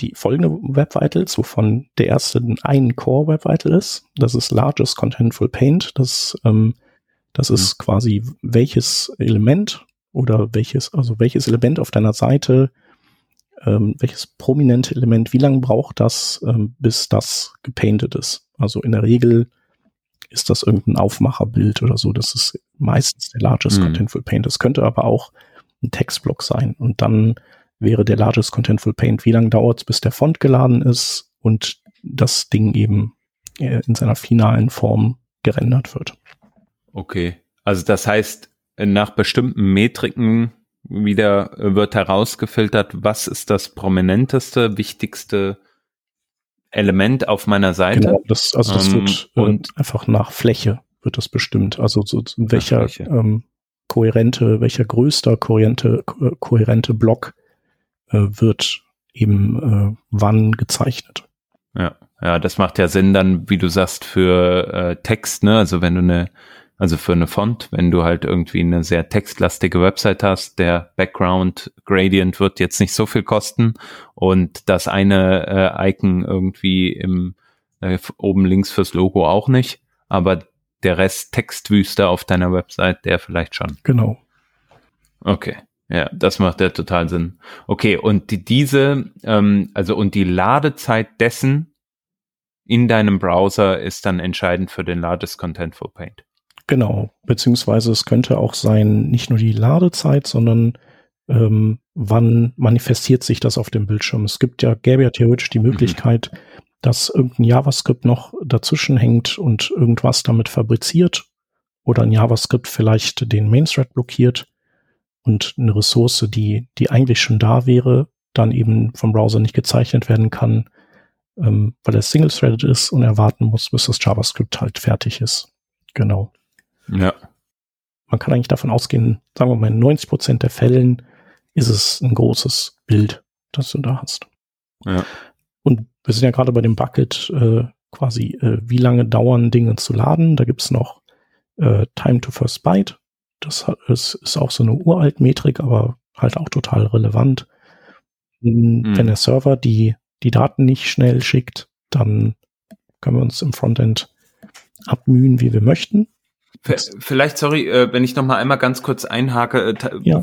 die folgenden Web Vitals, wovon der erste ein Core Web Vital ist. Das ist Largest Contentful Paint. Das ähm, Das ist quasi, welches Element oder welches, also welches Element auf deiner Seite, ähm, welches prominente Element, wie lange braucht das, ähm, bis das gepainted ist? Also in der Regel ist das irgendein Aufmacherbild oder so. Das ist meistens der Largest mhm. Contentful Paint. Das könnte aber auch ein Textblock sein. Und dann wäre der Largest Contentful Paint, wie lange dauert es, bis der Font geladen ist und das Ding eben äh, in seiner finalen Form gerendert wird. Okay, also das heißt, nach bestimmten Metriken wieder wird herausgefiltert, was ist das prominenteste, wichtigste Element auf meiner Seite? Genau, das, also das ähm, wird und einfach nach Fläche wird das bestimmt. Also so welcher ähm, kohärente, welcher größter kohärente, kohärente Block äh, wird eben äh, wann gezeichnet. Ja, ja, das macht ja Sinn dann, wie du sagst, für äh, Text, ne? Also wenn du eine Also für eine Font, wenn du halt irgendwie eine sehr textlastige Website hast, der Background Gradient wird jetzt nicht so viel kosten und das eine äh, Icon irgendwie im äh, oben links fürs Logo auch nicht, aber der Rest Textwüste auf deiner Website, der vielleicht schon. Genau. Okay, ja, das macht ja total Sinn. Okay, und die, diese, ähm, also und die Ladezeit dessen in deinem Browser ist dann entscheidend für den Largest Contentful Paint. Genau, beziehungsweise es könnte auch sein, nicht nur die Ladezeit, sondern ähm, wann manifestiert sich das auf dem Bildschirm. Es gibt ja, gäbe ja theoretisch die Möglichkeit, mhm. dass irgendein JavaScript noch dazwischen hängt und irgendwas damit fabriziert oder ein JavaScript vielleicht den Main-Thread blockiert und eine Ressource, die, die eigentlich schon da wäre, dann eben vom Browser nicht gezeichnet werden kann, ähm, weil er single-threaded ist und erwarten muss, bis das JavaScript halt fertig ist. Genau. Ja, man kann eigentlich davon ausgehen, sagen wir mal, in neunzig Prozent der Fällen ist es ein großes Bild, das du da hast. Ja. Und wir sind ja gerade bei dem Bucket äh, quasi, äh, wie lange dauern Dinge zu laden. Da gibt es noch äh, Time to First Byte. Das ist, ist auch so eine uralt Metrik, aber halt auch total relevant. Mhm. Wenn der Server die, die Daten nicht schnell schickt, dann können wir uns im Frontend abmühen, wie wir möchten. Vielleicht, sorry, wenn ich noch mal einmal ganz kurz einhake. Ja.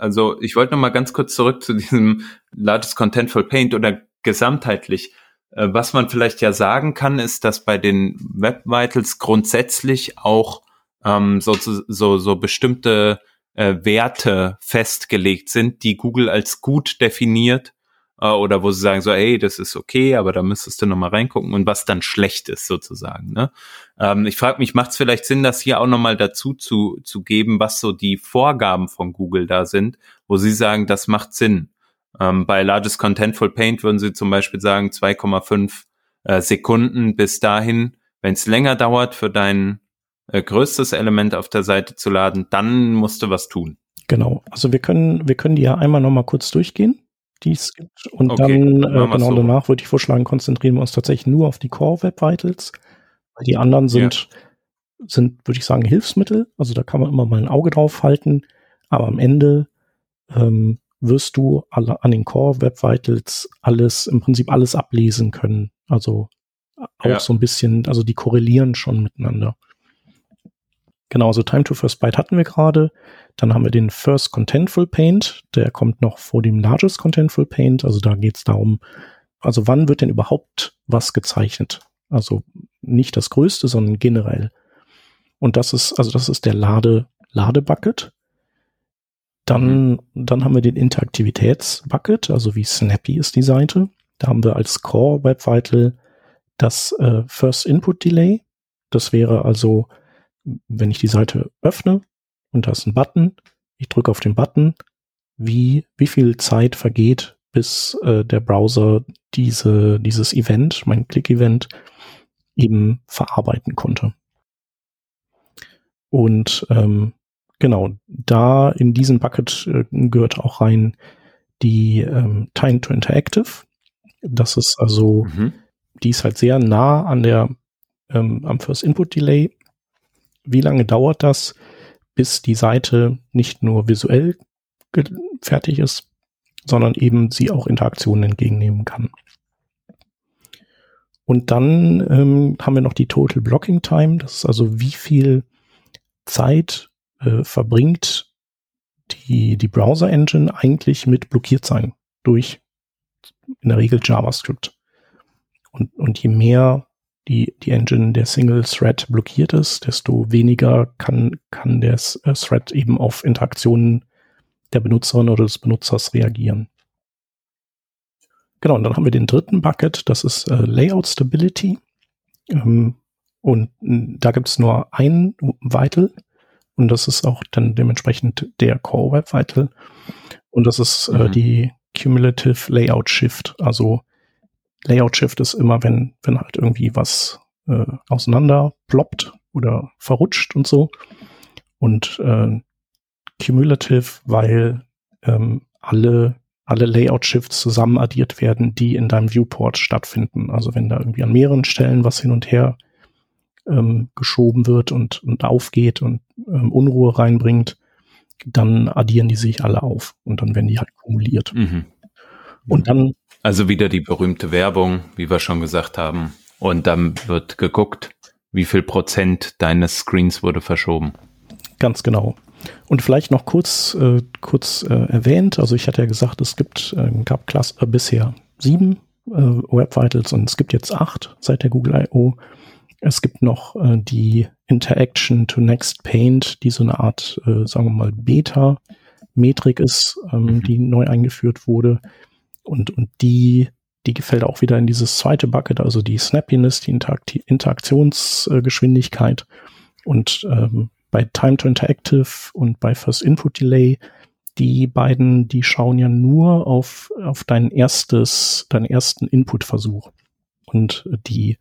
Also ich wollte noch mal ganz kurz zurück zu diesem Largest Contentful Paint oder gesamtheitlich. Was man vielleicht ja sagen kann, ist, dass bei den Web Vitals grundsätzlich auch ähm, so, so, so bestimmte äh, Werte festgelegt sind, die Google als gut definiert äh, oder wo sie sagen so, ey, das ist okay, aber da müsstest du noch mal reingucken und was dann schlecht ist sozusagen. Ne? Ähm, ich frage mich, macht es vielleicht Sinn, das hier auch noch mal dazu zu, zu geben, was so die Vorgaben von Google da sind, wo sie sagen, das macht Sinn. Ähm, bei Largest Contentful Paint würden sie zum Beispiel sagen, zwei Komma fünf äh, Sekunden bis dahin, wenn es länger dauert, für dein äh, größtes Element auf der Seite zu laden, dann musst du was tun. Genau, also wir können wir können die ja einmal nochmal kurz durchgehen, die es gibt. Und okay, dann, äh, genau so. Danach würde ich vorschlagen, konzentrieren wir uns tatsächlich nur auf die Core Web Vitals, weil die anderen sind, ja. sind würde ich sagen, Hilfsmittel. Also da kann man immer mal ein Auge drauf halten, aber am Ende ähm, wirst du alle, an den Core Web Vitals alles, im Prinzip alles ablesen können. Also auch ja. so ein bisschen, also die korrelieren schon miteinander. Genau, also Time to First Byte hatten wir gerade. Dann haben wir den First Contentful Paint, der kommt noch vor dem Largest Contentful Paint. Also da geht es darum, also wann wird denn überhaupt was gezeichnet? Also nicht das Größte, sondern generell. Und das ist, also das ist der Lade, Ladebucket. Dann, dann haben wir den Interaktivitätsbucket, also wie snappy ist die Seite. Da haben wir als Core Web Vital das äh, First Input Delay. Das wäre also, wenn ich die Seite öffne und da ist ein Button, ich drücke auf den Button, wie, wie viel Zeit vergeht, bis äh, der Browser diese, dieses Event, mein Click-Event, eben verarbeiten konnte. Und ähm, Genau, da in diesen Bucket äh, gehört auch rein die ähm, Time to Interactive. Das ist also, mhm. die ist halt sehr nah an der, ähm, am First Input Delay. Wie lange dauert das, bis die Seite nicht nur visuell ge- fertig ist, sondern eben sie auch Interaktionen entgegennehmen kann. Und dann ähm, haben wir noch die Total Blocking Time. Das ist also, wie viel Zeit verbringt die, die Browser-Engine eigentlich mit blockiert sein durch in der Regel JavaScript. Und, und je mehr die, die Engine der Single-Thread blockiert ist, desto weniger kann, kann der Thread eben auf Interaktionen der Benutzerin oder des Benutzers reagieren. Genau, und dann haben wir den dritten Bucket, das ist äh, Layout Stability. Ähm, und äh, da gibt es nur ein Vital, und das ist auch dann dementsprechend der Core Web Vital. Und das ist mhm. äh, die Cumulative Layout Shift. Also Layout Shift ist immer, wenn, wenn halt irgendwie was äh, auseinander ploppt oder verrutscht und so. Und äh, Cumulative, weil ähm, alle, alle Layout Shifts zusammen addiert werden, die in deinem Viewport stattfinden. Also wenn da irgendwie an mehreren Stellen was hin und her Ähm, geschoben wird und, und aufgeht und ähm, Unruhe reinbringt, dann addieren die sich alle auf und dann werden die halt kumuliert. Mhm. Und dann also wieder die berühmte Werbung, wie wir schon gesagt haben. Und dann wird geguckt, wie viel Prozent deines Screens wurde verschoben. Ganz genau. Und vielleicht noch kurz, äh, kurz äh, erwähnt, also ich hatte ja gesagt, es gibt äh, gab Klasse, äh, bisher sieben äh, Web Vitals und es gibt jetzt acht seit der Google I O Es gibt noch äh, die Interaction to Next Paint, die so eine Art, äh, sagen wir mal, Beta-Metrik ist, ähm, mhm. die neu eingeführt wurde. Und, und die, die gefällt auch wieder in dieses zweite Bucket, also die Snappiness, die Interakti- Interaktionsgeschwindigkeit. Äh, und ähm, bei Time to Interactive und bei First Input Delay, die beiden, die schauen ja nur auf, auf dein erstes, deinen ersten Input-Versuch. Und die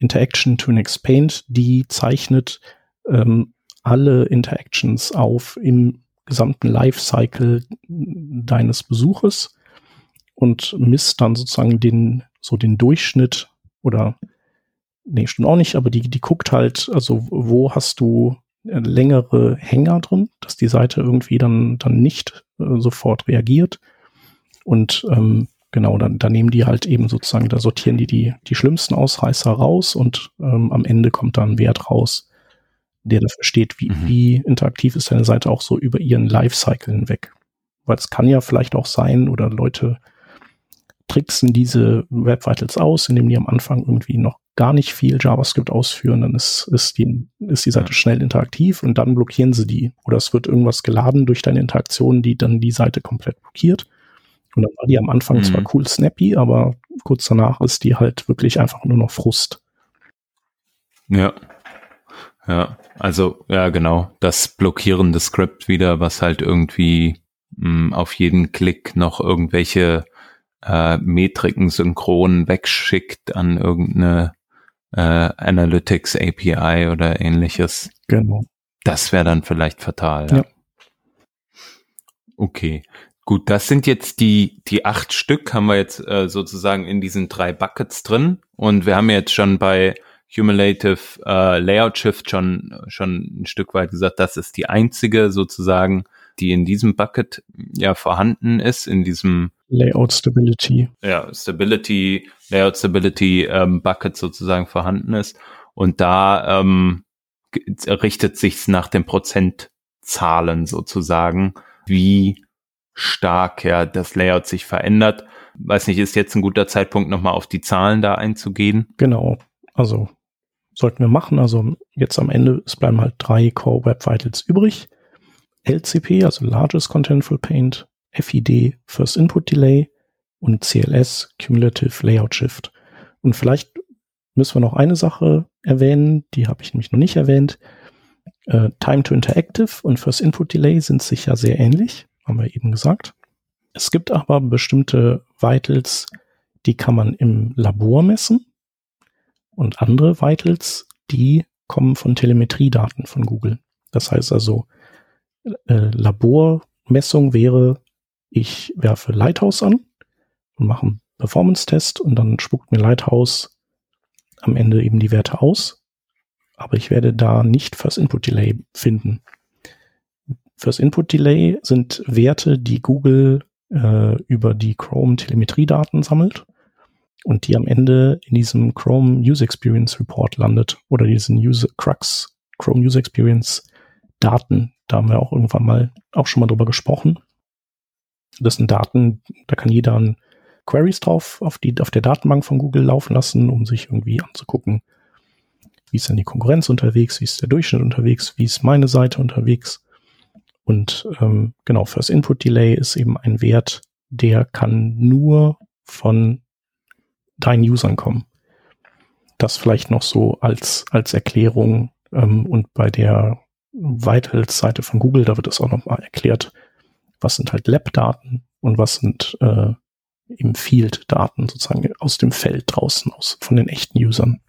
Interaction to Next Paint, die zeichnet ähm, alle Interactions auf im gesamten Lifecycle deines Besuches und misst dann sozusagen den, so den Durchschnitt oder, nee, stimmt auch nicht, aber die, die guckt halt, also wo hast du längere Hänger drin, dass die Seite irgendwie dann, dann nicht äh, sofort reagiert. Und ähm, genau, dann, dann nehmen die halt eben sozusagen, da sortieren die die, die schlimmsten Ausreißer raus und ähm, am Ende kommt dann ein Wert raus, der dafür steht, wie, mhm. wie interaktiv ist deine Seite auch so über ihren Lifecycle hinweg. Weil es kann ja vielleicht auch sein, oder Leute tricksen diese Web Vitals aus, indem die am Anfang irgendwie noch gar nicht viel JavaScript ausführen, dann ist, ist, die, ist die Seite schnell interaktiv und dann blockieren sie die. Oder es wird irgendwas geladen durch deine Interaktion, die dann die Seite komplett blockiert. Und dann war die am Anfang mhm. zwar cool snappy, aber kurz danach ist die halt wirklich einfach nur noch Frust. Ja. Ja, also, ja, genau. Das blockierende Script wieder, was halt irgendwie mh, auf jeden Klick noch irgendwelche äh, Metriken synchron wegschickt an irgendeine äh, Analytics A P I oder ähnliches. Genau. Das wäre dann vielleicht fatal. Ja. Ja. Okay. Gut, das sind jetzt die die acht Stück, haben wir jetzt äh, sozusagen in diesen drei Buckets drin. Und wir haben jetzt schon bei Cumulative äh, Layout Shift schon schon ein Stück weit gesagt, das ist die einzige sozusagen, die in diesem Bucket ja vorhanden ist, in diesem Layout Stability. Ja, Stability, Layout Stability ähm, Bucket sozusagen vorhanden ist. Und da ähm, richtet sich's nach den Prozentzahlen sozusagen, wie stark ja das Layout sich verändert. Weiß nicht, ist jetzt ein guter Zeitpunkt, nochmal auf die Zahlen da einzugehen? Genau, also sollten wir machen. Also jetzt am Ende, es bleiben halt drei Core Web Vitals übrig. L C P, also Largest Contentful Paint, F I D, First Input Delay und C L S, Cumulative Layout Shift. Und vielleicht müssen wir noch eine Sache erwähnen, die habe ich nämlich noch nicht erwähnt. Äh, Time to Interactive und First Input Delay sind sich ja sehr ähnlich, haben wir eben gesagt. Es gibt aber bestimmte Vitals, die kann man im Labor messen und andere Vitals, die kommen von Telemetriedaten von Google. Das heißt also, äh, Labormessung wäre, ich werfe Lighthouse an und mache einen Performance-Test und dann spuckt mir Lighthouse am Ende eben die Werte aus, aber ich werde da nicht First Input Delay finden. First Input Delay sind Werte, die Google äh, über die Chrome Telemetriedaten sammelt und die am Ende in diesem Chrome User Experience Report landet oder diesen User Crux, Chrome User Experience Daten. Da haben wir auch irgendwann mal auch schon mal drüber gesprochen. Das sind Daten, da kann jeder an Queries drauf auf die auf der Datenbank von Google laufen lassen, um sich irgendwie anzugucken, wie ist denn die Konkurrenz unterwegs, wie ist der Durchschnitt unterwegs, wie ist meine Seite unterwegs. Und ähm, genau, First Input Delay ist eben ein Wert, der kann nur von deinen Usern kommen. Das vielleicht noch so als als Erklärung. Ähm, und bei der Vitals-Seite von Google, da wird das auch nochmal erklärt, was sind halt Lab-Daten und was sind äh, im Field-Daten sozusagen aus dem Feld draußen, aus von den echten Usern.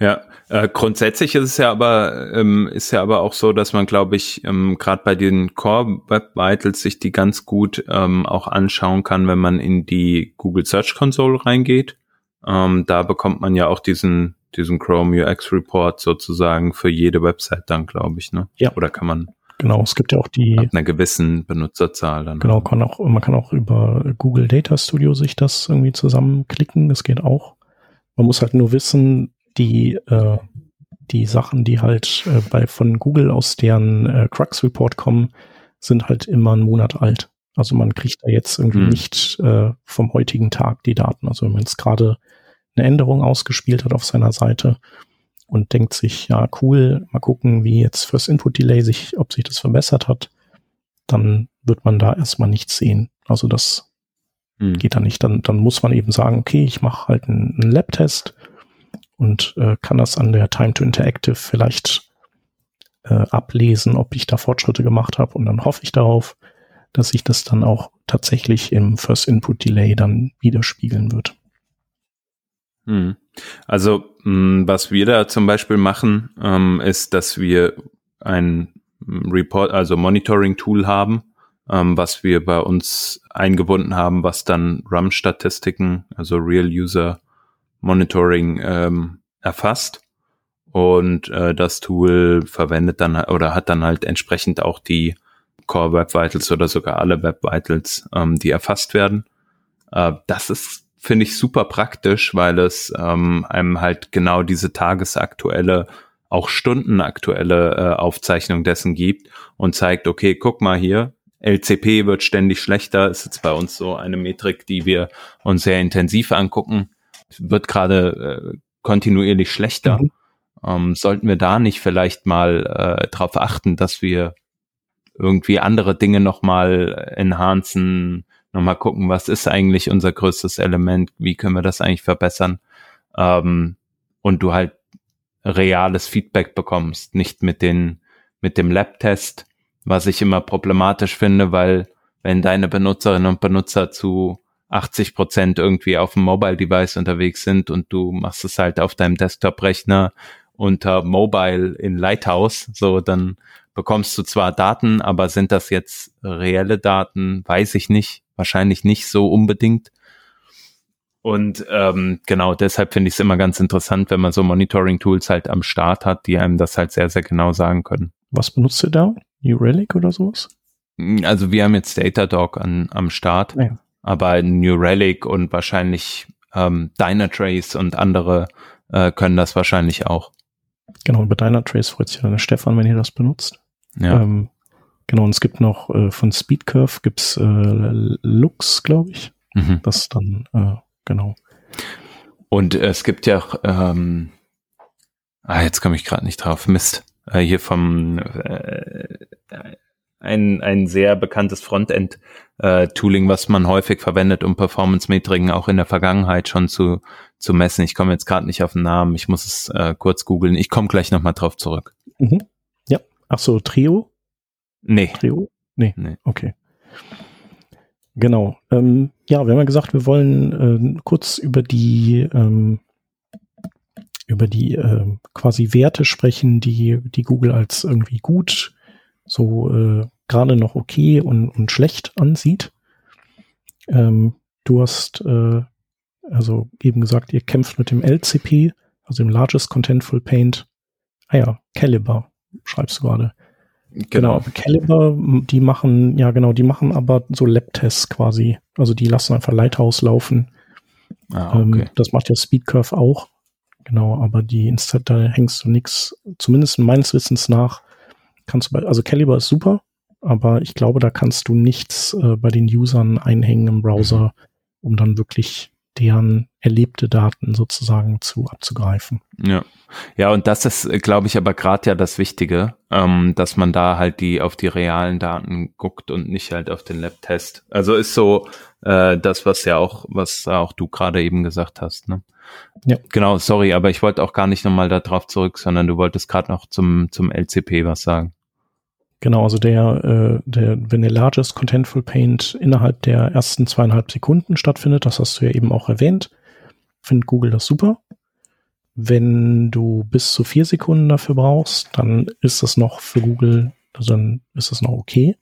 Ja, äh, grundsätzlich ist es ja aber ähm, ist ja aber auch so, dass man, glaube ich, ähm, gerade bei den Core Web Vitals sich die ganz gut ähm, auch anschauen kann, wenn man in die Google Search Console reingeht. Ähm, da bekommt man ja auch diesen diesen Chrome U X Report sozusagen für jede Website dann, glaube ich, ne? Ja. Oder kann man? Genau, es gibt ja auch die ab einer gewissen Benutzerzahl dann. Genau, kann auch man kann auch über Google Data Studio sich das irgendwie zusammenklicken. Das geht auch. Man muss halt nur wissen, die äh, die Sachen, die halt äh, bei von Google aus deren äh, Crux Report kommen, sind halt immer einen Monat alt. Also man kriegt da jetzt irgendwie mhm. nicht äh, vom heutigen Tag die Daten. Also wenn man jetzt gerade eine Änderung ausgespielt hat auf seiner Seite und denkt sich, ja cool, mal gucken, wie jetzt fürs Input Delay sich, ob sich das verbessert hat, dann wird man da erstmal nichts sehen. Also das mhm. geht da nicht. Dann dann muss man eben sagen, okay, ich mache halt einen, einen Lab-Test und äh, kann das an der Time to Interactive vielleicht äh, ablesen, ob ich da Fortschritte gemacht habe. Und dann hoffe ich darauf, dass sich das dann auch tatsächlich im First Input Delay dann widerspiegeln wird. Hm. Also mh, was wir da zum Beispiel machen, ähm, ist, dass wir ein Report, also Monitoring-Tool haben, ähm, was wir bei uns eingebunden haben, was dann R U M-Statistiken, also Real User Monitoring, ähm, erfasst. Und äh, das Tool verwendet dann oder hat dann halt entsprechend auch die Core Web Vitals oder sogar alle Web Vitals, ähm, die erfasst werden. Äh, das ist, finde ich, super praktisch, weil es ähm, einem halt genau diese tagesaktuelle, auch stundenaktuelle äh, Aufzeichnung dessen gibt und zeigt, okay, guck mal hier, L C P wird ständig schlechter, ist jetzt bei uns so eine Metrik, die wir uns sehr intensiv angucken, wird gerade äh, kontinuierlich schlechter. Mhm. Ähm, sollten wir da nicht vielleicht mal äh, drauf achten, dass wir irgendwie andere Dinge nochmal enhancen, nochmal gucken, was ist eigentlich unser größtes Element, wie können wir das eigentlich verbessern, ähm, und du halt reales Feedback bekommst, nicht mit den mit dem Lab-Test, was ich immer problematisch finde, weil wenn deine Benutzerinnen und Benutzer zu achtzig Prozent irgendwie auf dem Mobile-Device unterwegs sind und du machst es halt auf deinem Desktop-Rechner unter Mobile in Lighthouse, so, dann bekommst du zwar Daten, aber sind das jetzt reelle Daten? Weiß ich nicht. Wahrscheinlich nicht so unbedingt. Und ähm, genau, deshalb finde ich es immer ganz interessant, wenn man so Monitoring-Tools halt am Start hat, die einem das halt sehr, sehr genau sagen können. Was benutzt ihr da? New Relic oder sowas? Also wir haben jetzt Datadog an, am Start, ja. Aber New Relic und wahrscheinlich ähm, Dynatrace und andere äh, können das wahrscheinlich auch. Genau, über Dynatrace freut sich dann der Stefan, wenn ihr das benutzt. Ja. Ähm, genau, und es gibt noch äh, von Speedcurve gibt's äh, Lux, glaube ich. Mhm. Das dann, äh, genau. Und es gibt ja, ähm, ah, jetzt komme ich gerade nicht drauf, Mist. Äh, hier vom, äh, ein, ein sehr bekanntes Frontend-Tooling, äh, was man häufig verwendet, um Performance-Metriken auch in der Vergangenheit schon zu, zu messen. Ich komme jetzt gerade nicht auf den Namen, ich muss es äh, kurz googeln. Ich komme gleich nochmal drauf zurück. Mhm. Ja, ach so, Trio? Nee. Trio? Nee, nee. Okay. Genau. Ähm, ja, wir haben ja gesagt, wir wollen äh, kurz über die ähm, über die äh, quasi Werte sprechen, die die Google als irgendwie gut, so äh, gerade noch okay und, und schlecht ansieht. Ähm, du hast äh, also eben gesagt, ihr kämpft mit dem L C P, also dem Largest Contentful Paint. Ah ja, Caliber, schreibst du gerade. Genau. genau, Caliber, die machen, ja genau, die machen aber so Lab-Tests quasi. Also die lassen einfach Lighthouse laufen. Ah, okay. Ähm, das macht ja Speedcurve auch. Genau, aber die Insta, da hängst du nichts, zumindest meines Wissens nach, kannst du bei, also Caliber ist super, aber ich glaube, da kannst du nichts äh, bei den Usern einhängen im Browser, um dann wirklich deren erlebte Daten sozusagen zu abzugreifen. Ja, ja, und das ist, glaube ich, aber gerade ja das Wichtige, ähm, dass man da halt die auf die realen Daten guckt und nicht halt auf den Lab-Test. Also ist so äh, das, was ja auch, was auch du gerade eben gesagt hast. Ne? Ja. Genau, sorry, aber ich wollte auch gar nicht nochmal da drauf zurück, sondern du wolltest gerade noch zum zum L C P was sagen. Genau, also der, äh, der, wenn der Largest Contentful Paint innerhalb der ersten zweieinhalb Sekunden stattfindet, das hast du ja eben auch erwähnt, findet Google das super. Wenn du bis zu vier Sekunden dafür brauchst, dann ist das noch für Google, also dann ist das noch okay.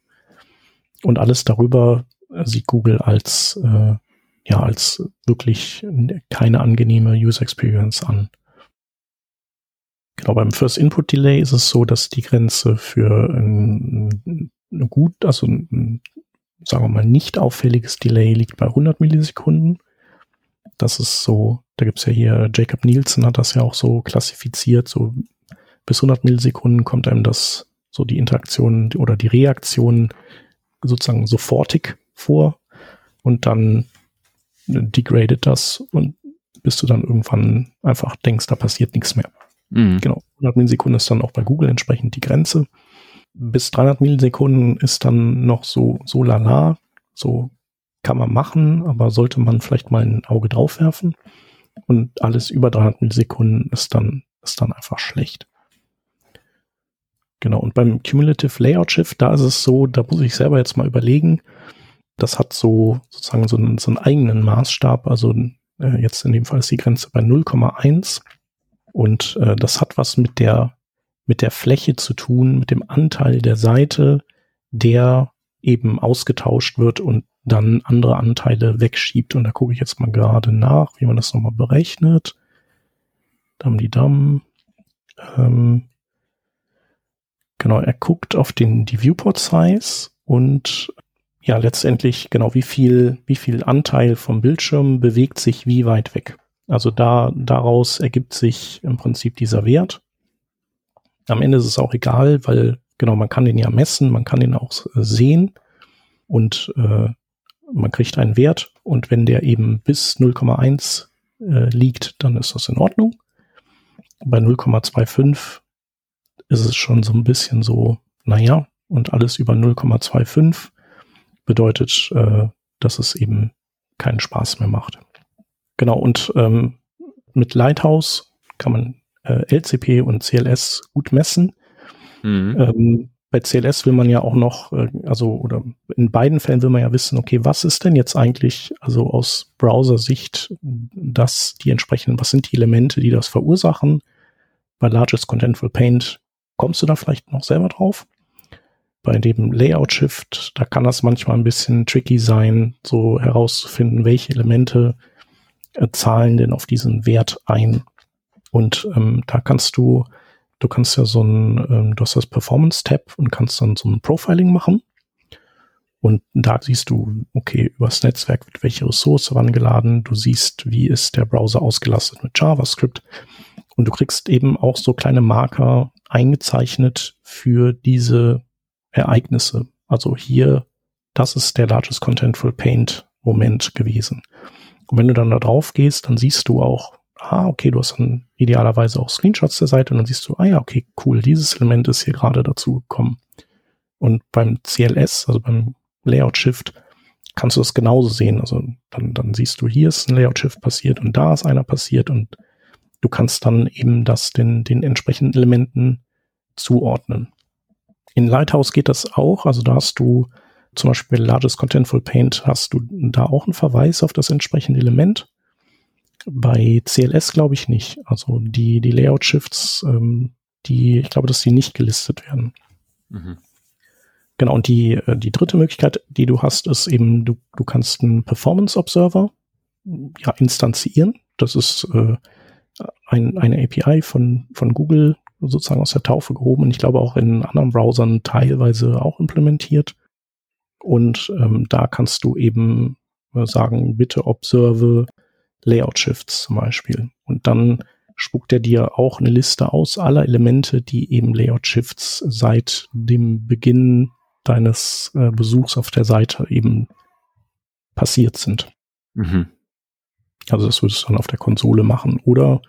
Und alles darüber sieht Google als, äh, ja, als wirklich keine angenehme User Experience an. Genau, beim First Input Delay ist es so, dass die Grenze für ein gut, also ein, sagen wir mal, nicht auffälliges Delay liegt bei hundert Millisekunden. Das ist so, da gibt's ja hier, Jacob Nielsen hat das ja auch so klassifiziert, so bis hundert Millisekunden kommt einem das, so die Interaktion oder die Reaktion sozusagen sofortig vor und dann degradet das und bis du dann irgendwann einfach denkst, da passiert nichts mehr. Genau, hundert Millisekunden ist dann auch bei Google entsprechend die Grenze. Bis dreihundert Millisekunden ist dann noch so, so lala, so kann man machen, aber sollte man vielleicht mal ein Auge drauf werfen. Und alles über dreihundert Millisekunden ist dann, ist dann einfach schlecht. Genau, und beim Cumulative Layout Shift, da ist es so, da muss ich selber jetzt mal überlegen, das hat so sozusagen so einen, so einen eigenen Maßstab, also Äh, jetzt in dem Fall ist die Grenze bei null Komma eins. Und äh, das hat was mit der, mit der Fläche zu tun, mit dem Anteil der Seite, der eben ausgetauscht wird und dann andere Anteile wegschiebt. Und da gucke ich jetzt mal gerade nach, wie man das nochmal berechnet. Dam-di-dam. Ähm, genau, er guckt auf den, die Viewport-Size und ja, letztendlich genau, wie viel, wie viel Anteil vom Bildschirm bewegt sich wie weit weg. Also da, daraus ergibt sich im Prinzip dieser Wert. Am Ende ist es auch egal, weil genau, man kann den ja messen, man kann den auch sehen und äh, man kriegt einen Wert und wenn der eben bis null Komma eins äh, liegt, dann ist das in Ordnung. Bei null Komma fünfundzwanzig ist es schon so ein bisschen so, naja, und alles über null Komma fünfundzwanzig bedeutet, äh, dass es eben keinen Spaß mehr macht. Genau, und ähm, mit Lighthouse kann man äh, L C P und C L S gut messen. Mhm. Ähm, bei C L S will man ja auch noch, äh, also oder in beiden Fällen will man ja wissen, okay, was ist denn jetzt eigentlich, also aus Browser-Sicht, dass die entsprechenden, was sind die Elemente, die das verursachen? Bei Largest Contentful Paint kommst du da vielleicht noch selber drauf. Bei dem Layout Shift, da kann das manchmal ein bisschen tricky sein, so herauszufinden, welche Elemente äh, zahlen denn auf diesen Wert ein. Und ähm, da kannst du Du kannst ja so ein, ähm, du hast das Performance-Tab und kannst dann so ein Profiling machen. Und da siehst du, okay, übers Netzwerk wird welche Ressource rangeladen. Du siehst, wie ist der Browser ausgelastet mit JavaScript. Und du kriegst eben auch so kleine Marker eingezeichnet für diese Ereignisse. Also hier, das ist der Largest Contentful Paint Moment gewesen. Und wenn du dann da drauf gehst, dann siehst du auch, ah, okay, du hast dann idealerweise auch Screenshots der Seite und dann siehst du, ah ja, okay, cool, dieses Element ist hier gerade dazu gekommen. Und beim C L S, also beim Layout Shift, kannst du das genauso sehen. Also dann, dann siehst du, hier ist ein Layout Shift passiert und da ist einer passiert und du kannst dann eben das den, den entsprechenden Elementen zuordnen. In Lighthouse geht das auch, also da hast du zum Beispiel Largest Contentful Paint, hast du da auch einen Verweis auf das entsprechende Element. Bei C L S glaube ich nicht. Also die, die Layout-Shifts, ähm, die, ich glaube, dass die nicht gelistet werden. Mhm. Genau, und die, die dritte Möglichkeit, die du hast, ist eben, du, du kannst einen Performance-Observer ja, instanzieren. Das ist äh, ein, eine A P I von, von Google sozusagen aus der Taufe gehoben und ich glaube auch in anderen Browsern teilweise auch implementiert. Und ähm, da kannst du eben äh, sagen, bitte observe Layout Shifts zum Beispiel. Und dann spuckt er dir auch eine Liste aus aller Elemente, die eben Layout Shifts seit dem Beginn deines äh, Besuchs auf der Seite eben passiert sind. Mhm. Also das würdest du dann auf der Konsole machen. Oder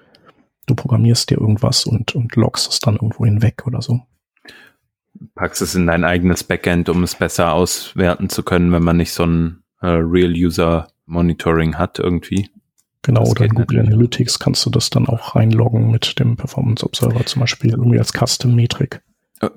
du programmierst dir irgendwas und, und loggst es dann irgendwo hinweg oder so. Packst es in dein eigenes Backend, um es besser auswerten zu können, wenn man nicht so ein äh, Real-User-Monitoring hat irgendwie. Genau, oder in Google Analytics kannst du das dann auch reinloggen mit dem Performance Observer zum Beispiel, irgendwie als Custom-Metrik.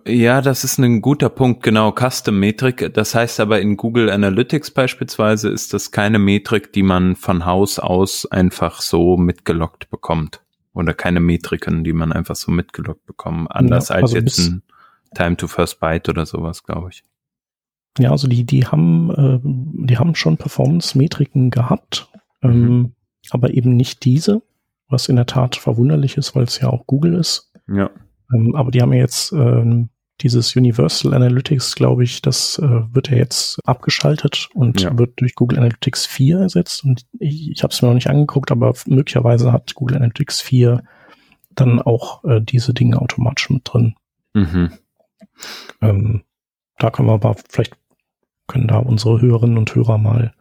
Ja, das ist ein guter Punkt, genau, Custom-Metrik. Das heißt aber in Google Analytics beispielsweise ist das keine Metrik, die man von Haus aus einfach so mitgelockt bekommt. Oder keine Metriken, die man einfach so mitgelockt bekommt. Anders ja, also als jetzt ein Time to First Byte oder sowas, glaube ich. Ja, also die, die haben, äh, die haben schon Performance-Metriken gehabt. Mhm. Ähm, aber eben nicht diese, was in der Tat verwunderlich ist, weil es ja auch Google ist. Ja. Ähm, aber die haben ja jetzt ähm, dieses Universal Analytics, glaube ich, das äh, wird ja jetzt abgeschaltet und ja. wird durch Google Analytics vier ersetzt. Und ich, ich habe es mir noch nicht angeguckt, aber möglicherweise hat Google Analytics vier dann auch äh, diese Dinge automatisch mit drin. Mhm. Ähm, da können wir aber, vielleicht können da unsere Hörerinnen und Hörer mal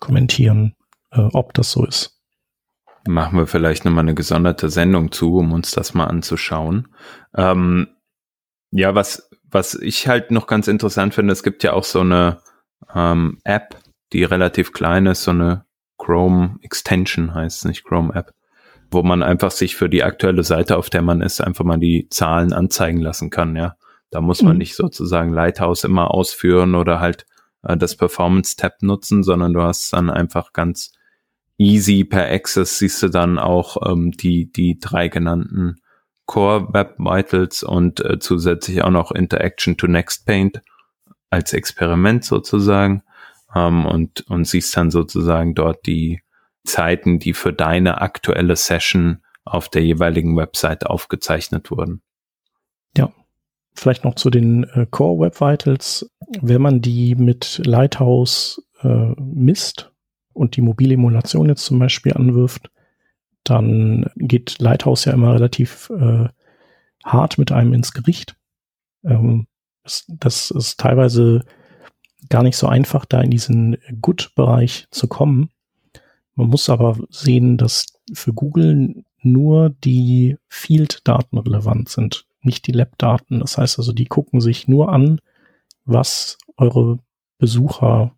kommentieren, ob das so ist. Machen wir vielleicht nochmal eine gesonderte Sendung zu, um uns das mal anzuschauen. Ähm, ja, was was ich halt noch ganz interessant finde, es gibt ja auch so eine ähm, App, die relativ klein ist, so eine Chrome Extension heißt es, nicht Chrome App, wo man einfach sich für die aktuelle Seite, auf der man ist, einfach mal die Zahlen anzeigen lassen kann. Ja, da muss man mhm. nicht sozusagen Lighthouse immer ausführen oder halt äh, das Performance-Tab nutzen, sondern du hast dann einfach ganz easy per Access siehst du dann auch ähm, die die drei genannten Core Web Vitals und äh, zusätzlich auch noch Interaction to Next Paint als Experiment sozusagen ähm, und und siehst dann sozusagen dort die Zeiten, die für deine aktuelle Session auf der jeweiligen Website aufgezeichnet wurden. Ja, vielleicht noch zu den äh, Core Web Vitals. Wenn man die mit Lighthouse äh, misst und die mobile Emulation jetzt zum Beispiel anwirft, dann geht Lighthouse ja immer relativ äh, hart mit einem ins Gericht. Ähm, das, das ist teilweise gar nicht so einfach, da in diesen Good-Bereich zu kommen. Man muss aber sehen, dass für Google nur die Field-Daten relevant sind, nicht die Lab-Daten. Das heißt also, die gucken sich nur an, was eure Besucher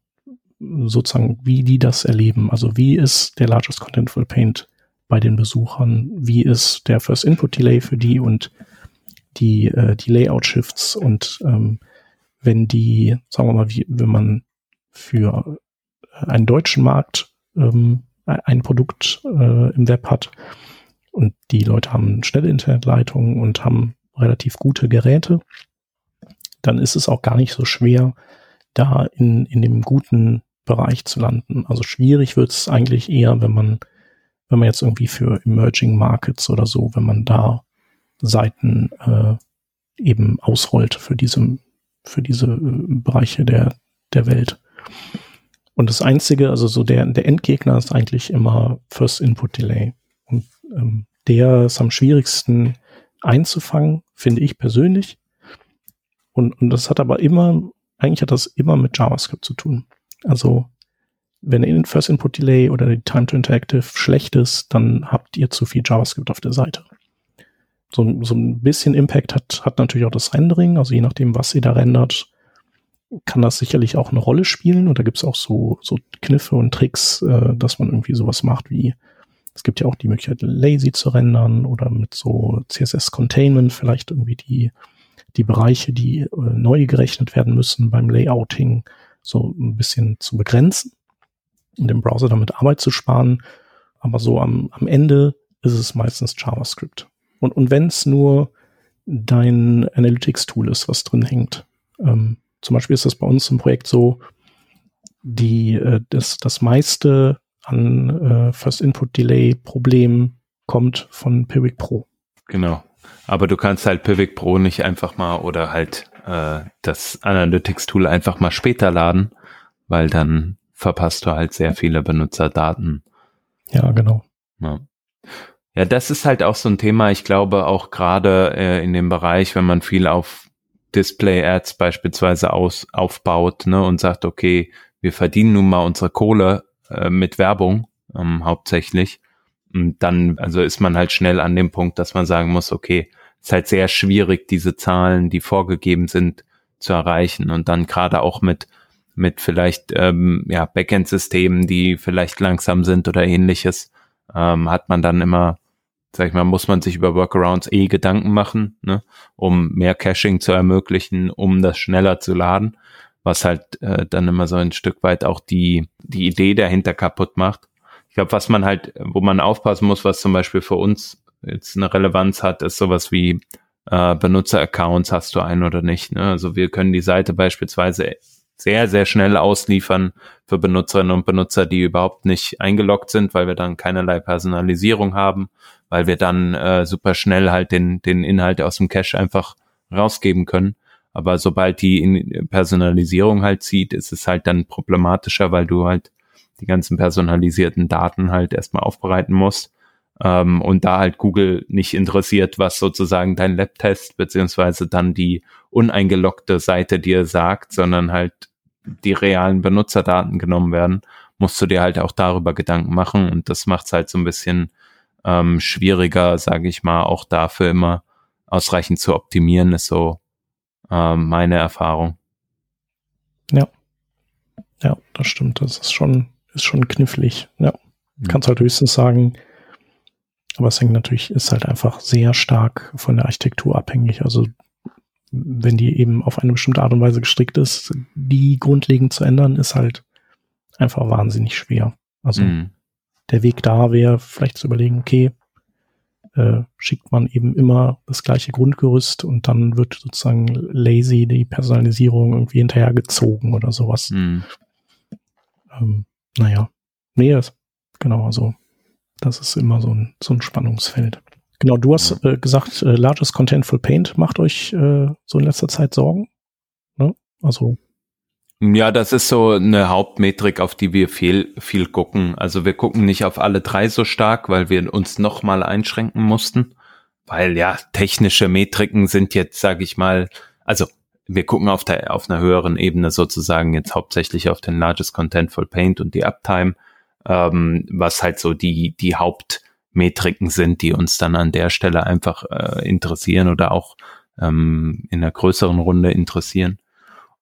sozusagen, wie die das erleben. Also wie ist der Largest Contentful Paint bei den Besuchern? Wie ist der First Input Delay für die und die, äh, die Layout Shifts? Und ähm, wenn die, sagen wir mal, wie, wenn man für einen deutschen Markt ähm, ein Produkt äh, im Web hat und die Leute haben schnelle Internetleitungen und haben relativ gute Geräte, dann ist es auch gar nicht so schwer, da in, in dem guten Bereich zu landen. Also schwierig wird es eigentlich eher, wenn man, wenn man jetzt irgendwie für Emerging Markets oder so, wenn man da Seiten äh, eben ausrollt für diese, für diese Bereiche der, der Welt. Und das Einzige, also so der, der Endgegner ist eigentlich immer First Input Delay. Und ähm, der ist am schwierigsten einzufangen, finde ich persönlich. Und, und das hat aber immer, eigentlich hat das immer mit JavaScript zu tun. Also wenn in First Input Delay oder die Time to Interactive schlecht ist, dann habt ihr zu viel JavaScript auf der Seite. So, so ein bisschen Impact hat, hat natürlich auch das Rendering. Also je nachdem, was ihr da rendert, kann das sicherlich auch eine Rolle spielen. Und da gibt es auch so, so Kniffe und Tricks, äh, dass man irgendwie sowas macht wie, es gibt ja auch die Möglichkeit, lazy zu rendern oder mit so C S S-Containment vielleicht irgendwie die die Bereiche, die äh, neu gerechnet werden müssen beim Layouting, so ein bisschen zu begrenzen und dem Browser damit Arbeit zu sparen. Aber so am, am Ende ist es meistens JavaScript. Und, und wenn es nur dein Analytics-Tool ist, was drin hängt. Ähm, zum Beispiel ist das bei uns im Projekt so, die, äh, das, das meiste an äh, First-Input-Delay-Problemen kommt von Piwik Pro. Genau. Aber du kannst halt Piwik Pro nicht einfach mal oder halt äh, das Analytics-Tool einfach mal später laden, weil dann verpasst du halt sehr viele Benutzerdaten. Ja, genau. Ja, ja, das ist halt auch so ein Thema. Ich glaube auch gerade äh, in dem Bereich, wenn man viel auf Display-Ads beispielsweise aus, aufbaut, ne, und sagt, okay, wir verdienen nun mal unsere Kohle äh, mit Werbung ähm, hauptsächlich. Und dann, also ist man halt schnell an dem Punkt, dass man sagen muss, okay, ist halt sehr schwierig, diese Zahlen, die vorgegeben sind, zu erreichen. Und dann gerade auch mit mit vielleicht ähm, ja Backend-Systemen, die vielleicht langsam sind oder ähnliches, ähm, hat man dann immer, sag ich mal, muss man sich über Workarounds eh Gedanken machen, ne, um mehr Caching zu ermöglichen, um das schneller zu laden, was halt äh, dann immer so ein Stück weit auch die die Idee dahinter kaputt macht. Ich glaube, was man halt, wo man aufpassen muss, was zum Beispiel für uns jetzt eine Relevanz hat, ist sowas wie äh, Benutzer-Accounts, hast du einen oder nicht, ne? Also wir können die Seite beispielsweise sehr, sehr schnell ausliefern für Benutzerinnen und Benutzer, die überhaupt nicht eingeloggt sind, weil wir dann keinerlei Personalisierung haben, weil wir dann äh, super schnell halt den den Inhalt aus dem Cache einfach rausgeben können. Aber sobald die in Personalisierung halt zieht, ist es halt dann problematischer, weil du halt die ganzen personalisierten Daten halt erstmal aufbereiten musst, ähm, und da halt Google nicht interessiert, was sozusagen dein Lab-Test beziehungsweise dann die uneingeloggte Seite dir sagt, sondern halt die realen Benutzerdaten genommen werden, musst du dir halt auch darüber Gedanken machen, und das macht es halt so ein bisschen ähm, schwieriger, sage ich mal, auch dafür immer ausreichend zu optimieren, ist so ähm, meine Erfahrung. Ja. Ja, das stimmt, das ist schon ist schon knifflig. Ja, kannst halt höchstens sagen, aber es hängt natürlich, ist halt einfach sehr stark von der Architektur abhängig. Also wenn die eben auf eine bestimmte Art und Weise gestrickt ist, die grundlegend zu ändern, ist halt einfach wahnsinnig schwer. Also mhm. der Weg da wäre, vielleicht zu überlegen, okay, äh, schickt man eben immer das gleiche Grundgerüst und dann wird sozusagen lazy die Personalisierung irgendwie hinterhergezogen oder sowas. Mhm. Ähm, naja, nee, genau, also das ist immer so ein, so ein Spannungsfeld. Genau, du hast äh, gesagt, äh, Largest Contentful Paint macht euch äh, so in letzter Zeit Sorgen, ne? Also ja, das ist so eine Hauptmetrik, auf die wir viel, viel gucken. Also wir gucken nicht auf alle drei so stark, weil wir uns nochmal einschränken mussten, weil ja, technische Metriken sind jetzt, sage ich mal, also wir gucken auf der auf einer höheren Ebene sozusagen jetzt hauptsächlich auf den Largest Contentful Paint und die Uptime, ähm, was halt so die die Hauptmetriken sind, die uns dann an der Stelle einfach äh, interessieren oder auch ähm, in einer größeren Runde interessieren.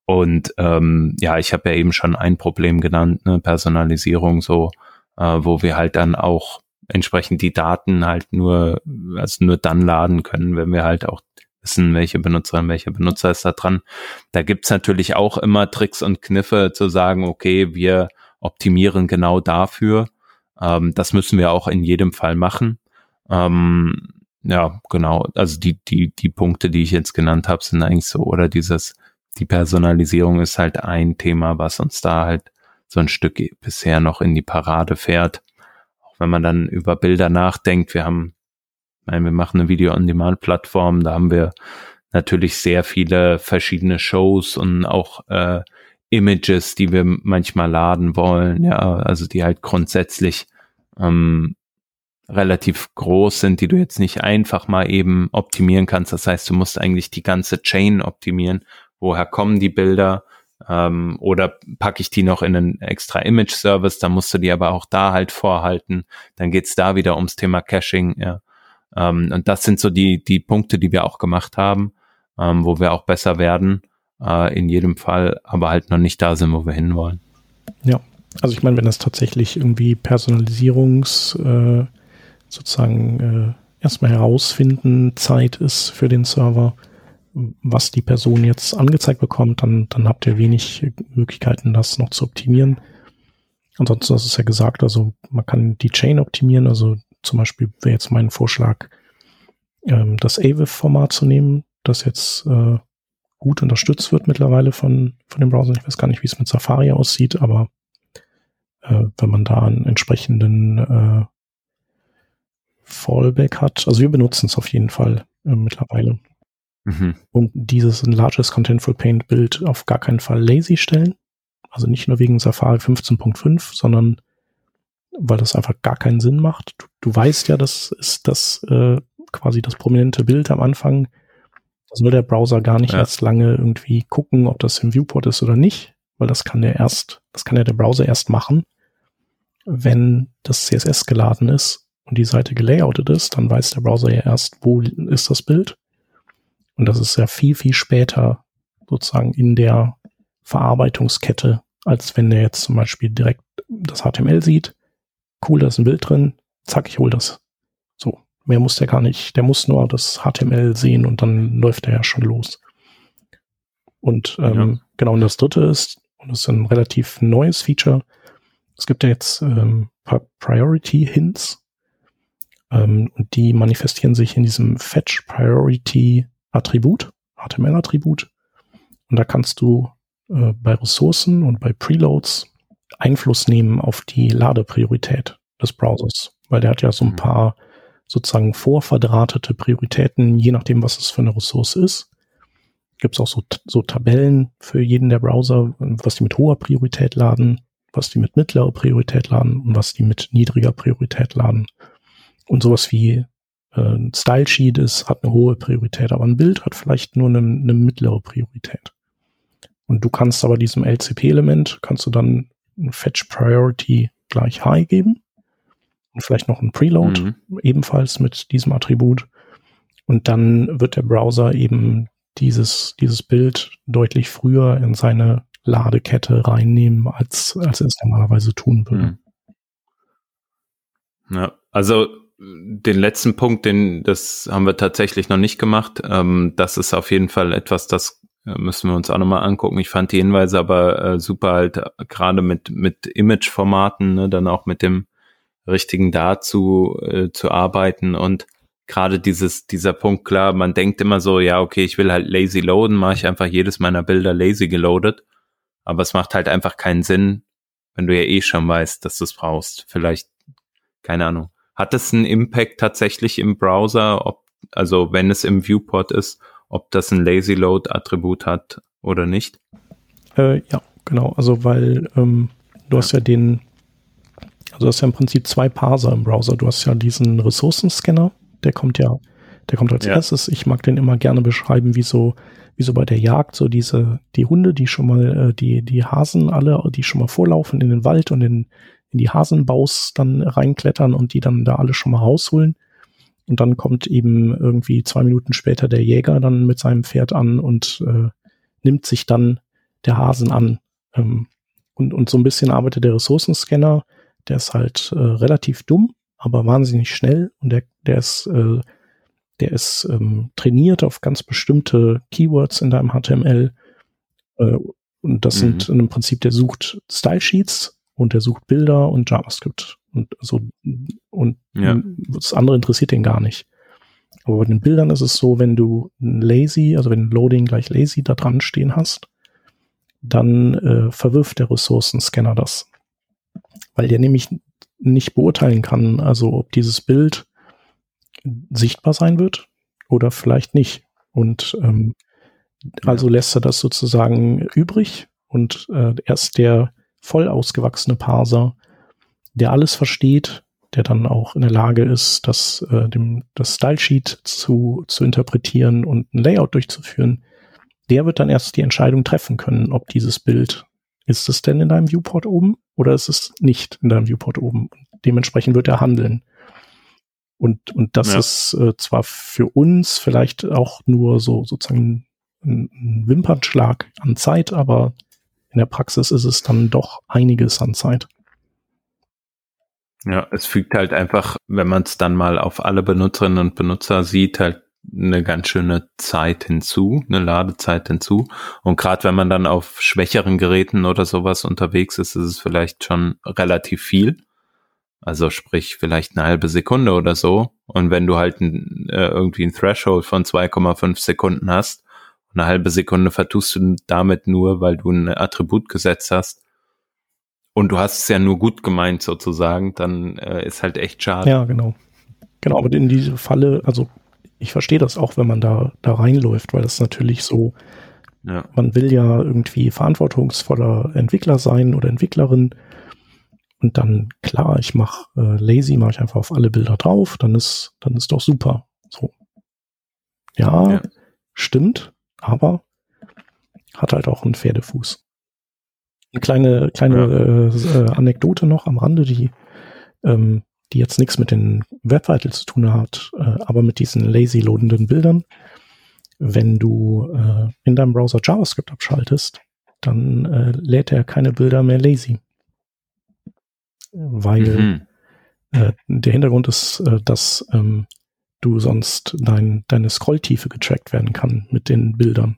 Und ähm, ja, ich habe ja eben schon ein Problem genannt, ne, Personalisierung, so, äh, wo wir halt dann auch entsprechend die Daten halt nur, also nur dann laden können, wenn wir halt auch wissen, welche Benutzerin, welcher Benutzer ist da dran. Da gibt's natürlich auch immer Tricks und Kniffe zu sagen, okay, wir optimieren genau dafür. Ähm, das müssen wir auch in jedem Fall machen. Ähm, ja, genau. Also die die die Punkte, die ich jetzt genannt habe, sind eigentlich so, oder dieses die Personalisierung ist halt ein Thema, was uns da halt so ein Stück bisher noch in die Parade fährt. Auch wenn man dann über Bilder nachdenkt, wir haben, ich meine, wir machen eine Video-on-Demand-Plattform, da haben wir natürlich sehr viele verschiedene Shows und auch äh, Images, die wir manchmal laden wollen, ja, also die halt grundsätzlich ähm, relativ groß sind, die du jetzt nicht einfach mal eben optimieren kannst. Das heißt, du musst eigentlich die ganze Chain optimieren. Woher kommen die Bilder, ähm, oder packe ich die noch in einen extra Image-Service, dann musst du die aber auch da halt vorhalten, dann geht's da wieder ums Thema Caching, ja. Ähm, und das sind so die die Punkte, die wir auch gemacht haben, ähm, wo wir auch besser werden, äh, in jedem Fall, aber halt noch nicht da sind, wo wir hinwollen. Ja, also ich meine, wenn das tatsächlich irgendwie Personalisierungs, äh, sozusagen äh, erstmal herausfinden, Zeit ist für den Server, was die Person jetzt angezeigt bekommt, dann, dann habt ihr wenig Möglichkeiten, das noch zu optimieren. Ansonsten, das ist ja gesagt, also man kann die Chain optimieren, also zum Beispiel wäre jetzt mein Vorschlag, ähm, das A W I F-Format zu nehmen, das jetzt äh, gut unterstützt wird mittlerweile von, von den Browsern. Ich weiß gar nicht, wie es mit Safari aussieht, aber äh, wenn man da einen entsprechenden äh, Fallback hat, also wir benutzen es auf jeden Fall äh, mittlerweile. Mhm. Und dieses Largest Contentful Paint Bild auf gar keinen Fall lazy stellen. Also nicht nur wegen Safari fünfzehn Punkt fünf, sondern weil das einfach gar keinen Sinn macht. Du, du weißt ja, das ist das äh, quasi das prominente Bild am Anfang. Da soll der Browser gar nicht ja. erst lange irgendwie gucken, ob das im Viewport ist oder nicht, weil das kann der erst, das kann ja der Browser erst machen, wenn das C S S geladen ist und die Seite gelayoutet ist, dann weiß der Browser ja erst, wo ist das Bild. Und das ist ja viel, viel später sozusagen in der Verarbeitungskette, als wenn der jetzt zum Beispiel direkt das H T M L sieht. Cool, da ist ein Bild drin. Zack, ich hole das. So, mehr muss der gar nicht. Der muss nur das H T M L sehen und dann läuft er ja schon los. Und ähm, ja. genau, und das dritte ist, und das ist ein relativ neues Feature, es gibt ja jetzt ähm, Priority Hints ähm, und die manifestieren sich in diesem Fetch Priority Attribut, H T M L-Attribut. Und da kannst du äh, bei Ressourcen und bei Preloads Einfluss nehmen auf die Ladepriorität des Browsers. Weil der hat ja so ein paar sozusagen vorverdrahtete Prioritäten, je nachdem, was es für eine Ressource ist. Gibt es auch so, so Tabellen für jeden der Browser, was die mit hoher Priorität laden, was die mit mittlerer Priorität laden und was die mit niedriger Priorität laden. Und sowas wie ein Style-Sheet ist, hat eine hohe Priorität, aber ein Bild hat vielleicht nur eine, eine mittlere Priorität. Und du kannst aber diesem L C P-Element, kannst du dann ein Fetch-Priority gleich High geben und vielleicht noch ein Preload, mhm. ebenfalls mit diesem Attribut. Und dann wird der Browser eben dieses, dieses Bild deutlich früher in seine Ladekette reinnehmen, als, als er es normalerweise tun würde. Mhm. Ja, also den letzten Punkt, den das haben wir tatsächlich noch nicht gemacht. Ähm, das ist auf jeden Fall etwas, das müssen wir uns auch nochmal angucken. Ich fand die Hinweise aber äh, super halt, gerade mit mit Image-Formaten, ne, dann auch mit dem richtigen dazu äh, zu arbeiten. Und gerade dieses dieser Punkt, klar, man denkt immer so, ja, okay, ich will halt lazy loaden, mache ich einfach jedes meiner Bilder lazy geloadet. Aber es macht halt einfach keinen Sinn, wenn du ja eh schon weißt, dass du es brauchst. Vielleicht, keine Ahnung. Hat es einen Impact tatsächlich im Browser, ob, also wenn es im Viewport ist, ob das ein Lazy Load Attribut hat oder nicht? Äh, ja, genau. Also weil ähm, du ja. hast ja den, also du hast ja im Prinzip zwei Parser im Browser. Du hast ja diesen Ressourcenscanner, der kommt ja, der kommt als ja. erstes. Ich mag den immer gerne beschreiben, wie so, wie so bei der Jagd, so diese, die Hunde, die schon mal, äh, die, die Hasen alle, die schon mal vorlaufen in den Wald und in, in die Hasenbaus dann reinklettern und die dann da alle schon mal rausholen. Und dann kommt eben irgendwie zwei Minuten später der Jäger dann mit seinem Pferd an und äh, nimmt sich dann der Hasen an. Ähm, und, und so ein bisschen arbeitet der Ressourcenscanner, der ist halt äh, relativ dumm, aber wahnsinnig schnell und der, der ist, äh, der ist ähm, trainiert auf ganz bestimmte Keywords in deinem H T M L. Äh, und das mhm. sind im Prinzip, der sucht Stylesheets und der sucht Bilder und JavaScript. Und so, und ja. das andere interessiert den gar nicht. Aber bei den Bildern ist es so, wenn du lazy, also wenn Loading gleich lazy da dran stehen hast, dann äh, verwirft der Ressourcenscanner das. Weil der nämlich nicht beurteilen kann, also ob dieses Bild sichtbar sein wird oder vielleicht nicht. Und ähm, ja. also lässt er das sozusagen übrig und äh, erst der voll ausgewachsene Parser, der alles versteht, der dann auch in der Lage ist, das, äh, dem, das Stylesheet zu, zu interpretieren und ein Layout durchzuführen, der wird dann erst die Entscheidung treffen können, ob dieses Bild, ist es denn in deinem Viewport oben oder ist es nicht in deinem Viewport oben? Dementsprechend wird er handeln. Und, und das ja. ist äh, zwar für uns vielleicht auch nur so sozusagen ein, ein Wimpernschlag an Zeit, aber in der Praxis ist es dann doch einiges an Zeit. Ja, es fügt halt einfach, wenn man es dann mal auf alle Benutzerinnen und Benutzer sieht, halt eine ganz schöne Zeit hinzu, eine Ladezeit hinzu. Und gerade wenn man dann auf schwächeren Geräten oder sowas unterwegs ist, ist es vielleicht schon relativ viel. Also sprich vielleicht eine halbe Sekunde oder so. Und wenn du halt ein, äh, irgendwie ein Threshold von zwei Komma fünf Sekunden hast, eine halbe Sekunde vertust du damit nur, weil du ein Attribut gesetzt hast, und du hast es ja nur gut gemeint sozusagen, dann äh, ist halt echt schade. Ja, genau. Genau, aber in diese Falle, also ich verstehe das auch, wenn man da, da reinläuft, weil das natürlich so, ja. man will ja irgendwie verantwortungsvoller Entwickler sein oder Entwicklerin und dann, klar, ich mache äh, lazy, mache ich einfach auf alle Bilder drauf, dann ist, dann ist doch super. So. Ja, ja, stimmt, aber hat halt auch einen Pferdefuß. Eine kleine, kleine ja. äh, Anekdote noch am Rande, die, ähm, die jetzt nichts mit den Web Vitals zu tun hat, äh, aber mit diesen lazy loadenden Bildern. Wenn du äh, in deinem Browser JavaScript abschaltest, dann äh, lädt er keine Bilder mehr lazy. Weil mhm. äh, der Hintergrund ist, äh, dass ähm, du sonst dein, deine Scrolltiefe getrackt werden kann mit den Bildern.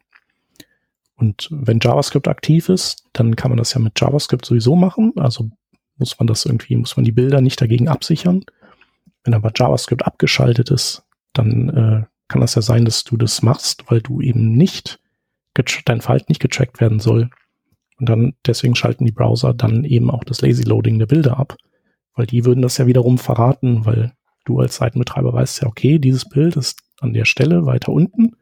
Und wenn JavaScript aktiv ist, dann kann man das ja mit JavaScript sowieso machen. Also muss man das irgendwie, muss man die Bilder nicht dagegen absichern. Wenn aber JavaScript abgeschaltet ist, dann äh, kann das ja sein, dass du das machst, weil du eben nicht, get- dein Verhalten nicht getrackt werden soll. Und dann, deswegen schalten die Browser dann eben auch das Lazy Loading der Bilder ab. Weil die würden das ja wiederum verraten, weil du als Seitenbetreiber weißt ja, okay, dieses Bild ist an der Stelle weiter unten.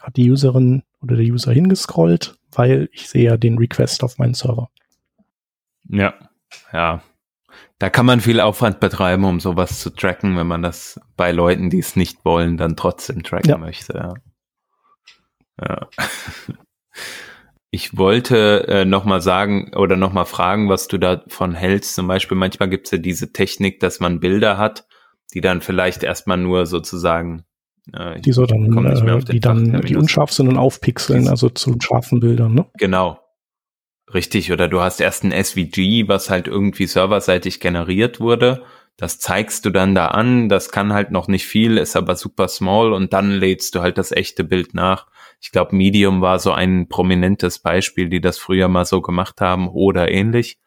Hat die Userin oder der User hingescrollt, weil ich sehe ja den Request auf meinen Server. Ja, ja. Da kann man viel Aufwand betreiben, um sowas zu tracken, wenn man das bei Leuten, die es nicht wollen, dann trotzdem tracken ja. möchte. Ja. Ja. Ich wollte äh, nochmal sagen oder nochmal fragen, was du davon hältst. Zum Beispiel manchmal gibt es ja diese Technik, dass man Bilder hat, die dann vielleicht erstmal nur sozusagen Ich die so dann, die dann, die unscharf sind und aufpixeln, also zu scharfen Bildern, ne? Genau. Richtig. Oder du hast erst ein S V G, was halt irgendwie serverseitig generiert wurde. Das zeigst du dann da an. Das kann halt noch nicht viel, ist aber super small und dann lädst du halt das echte Bild nach. Ich glaube, Medium war so ein prominentes Beispiel, die das früher mal so gemacht haben oder ähnlich.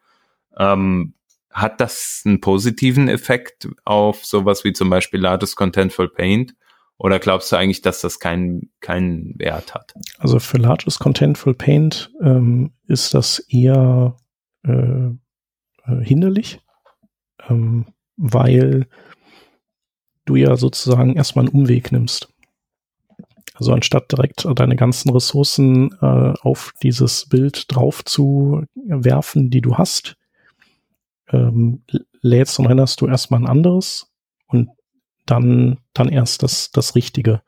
Ähm, Hat das einen positiven Effekt auf sowas wie zum Beispiel Largest Contentful Paint? Oder glaubst du eigentlich, dass das keinen keinen Wert hat? Also für Largest Contentful Paint ähm, ist das eher äh, äh, hinderlich, ähm, weil du ja sozusagen erstmal einen Umweg nimmst. Also anstatt direkt deine ganzen Ressourcen äh, auf dieses Bild drauf zu werfen, die du hast, ähm, lädst und renderst du erstmal ein anderes und dann dann erst das das Richtige.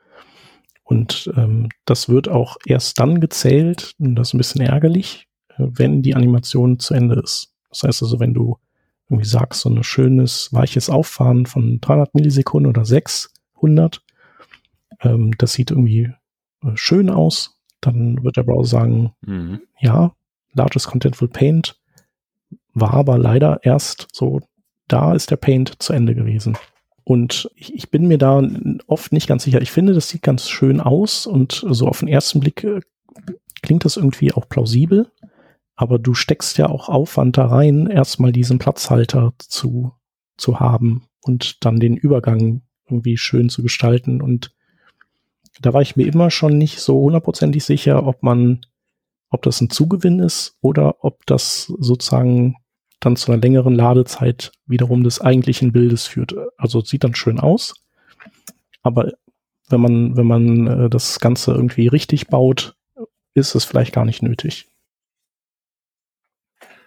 Und ähm, das wird auch erst dann gezählt, und das ist ein bisschen ärgerlich, äh, wenn die Animation zu Ende ist. Das heißt also, wenn du irgendwie sagst, so ein schönes, weiches Auffahren von dreihundert Millisekunden oder sechshundert, ähm, das sieht irgendwie äh, schön aus, dann wird der Browser sagen, mhm. ja, Largest Contentful Paint war aber leider erst so, da ist der Paint zu Ende gewesen. Und ich, ich bin mir da oft nicht ganz sicher. Ich finde, das sieht ganz schön aus und so auf den ersten Blick äh, klingt das irgendwie auch plausibel. Aber du steckst ja auch Aufwand da rein, erstmal diesen Platzhalter zu, zu haben und dann den Übergang irgendwie schön zu gestalten. Und da war ich mir immer schon nicht so hundertprozentig sicher, ob man, ob das ein Zugewinn ist oder ob das sozusagen dann zu einer längeren Ladezeit wiederum des eigentlichen Bildes führt. Also sieht dann schön aus, aber wenn man, wenn man äh, das Ganze irgendwie richtig baut, ist es vielleicht gar nicht nötig.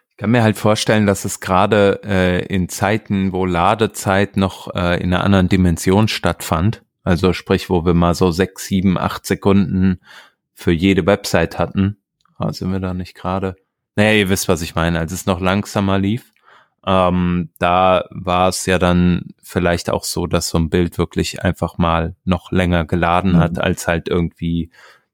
Ich kann mir halt vorstellen, dass es gerade äh, in Zeiten, wo Ladezeit noch äh, in einer anderen Dimension stattfand, also sprich, wo wir mal so sechs, sieben, acht Sekunden für jede Website hatten, ah, sind wir da nicht gerade? Naja, ihr wisst, was ich meine. Als es noch langsamer lief, ähm, da war es ja dann vielleicht auch so, dass so ein Bild wirklich einfach mal noch länger geladen hat, als halt irgendwie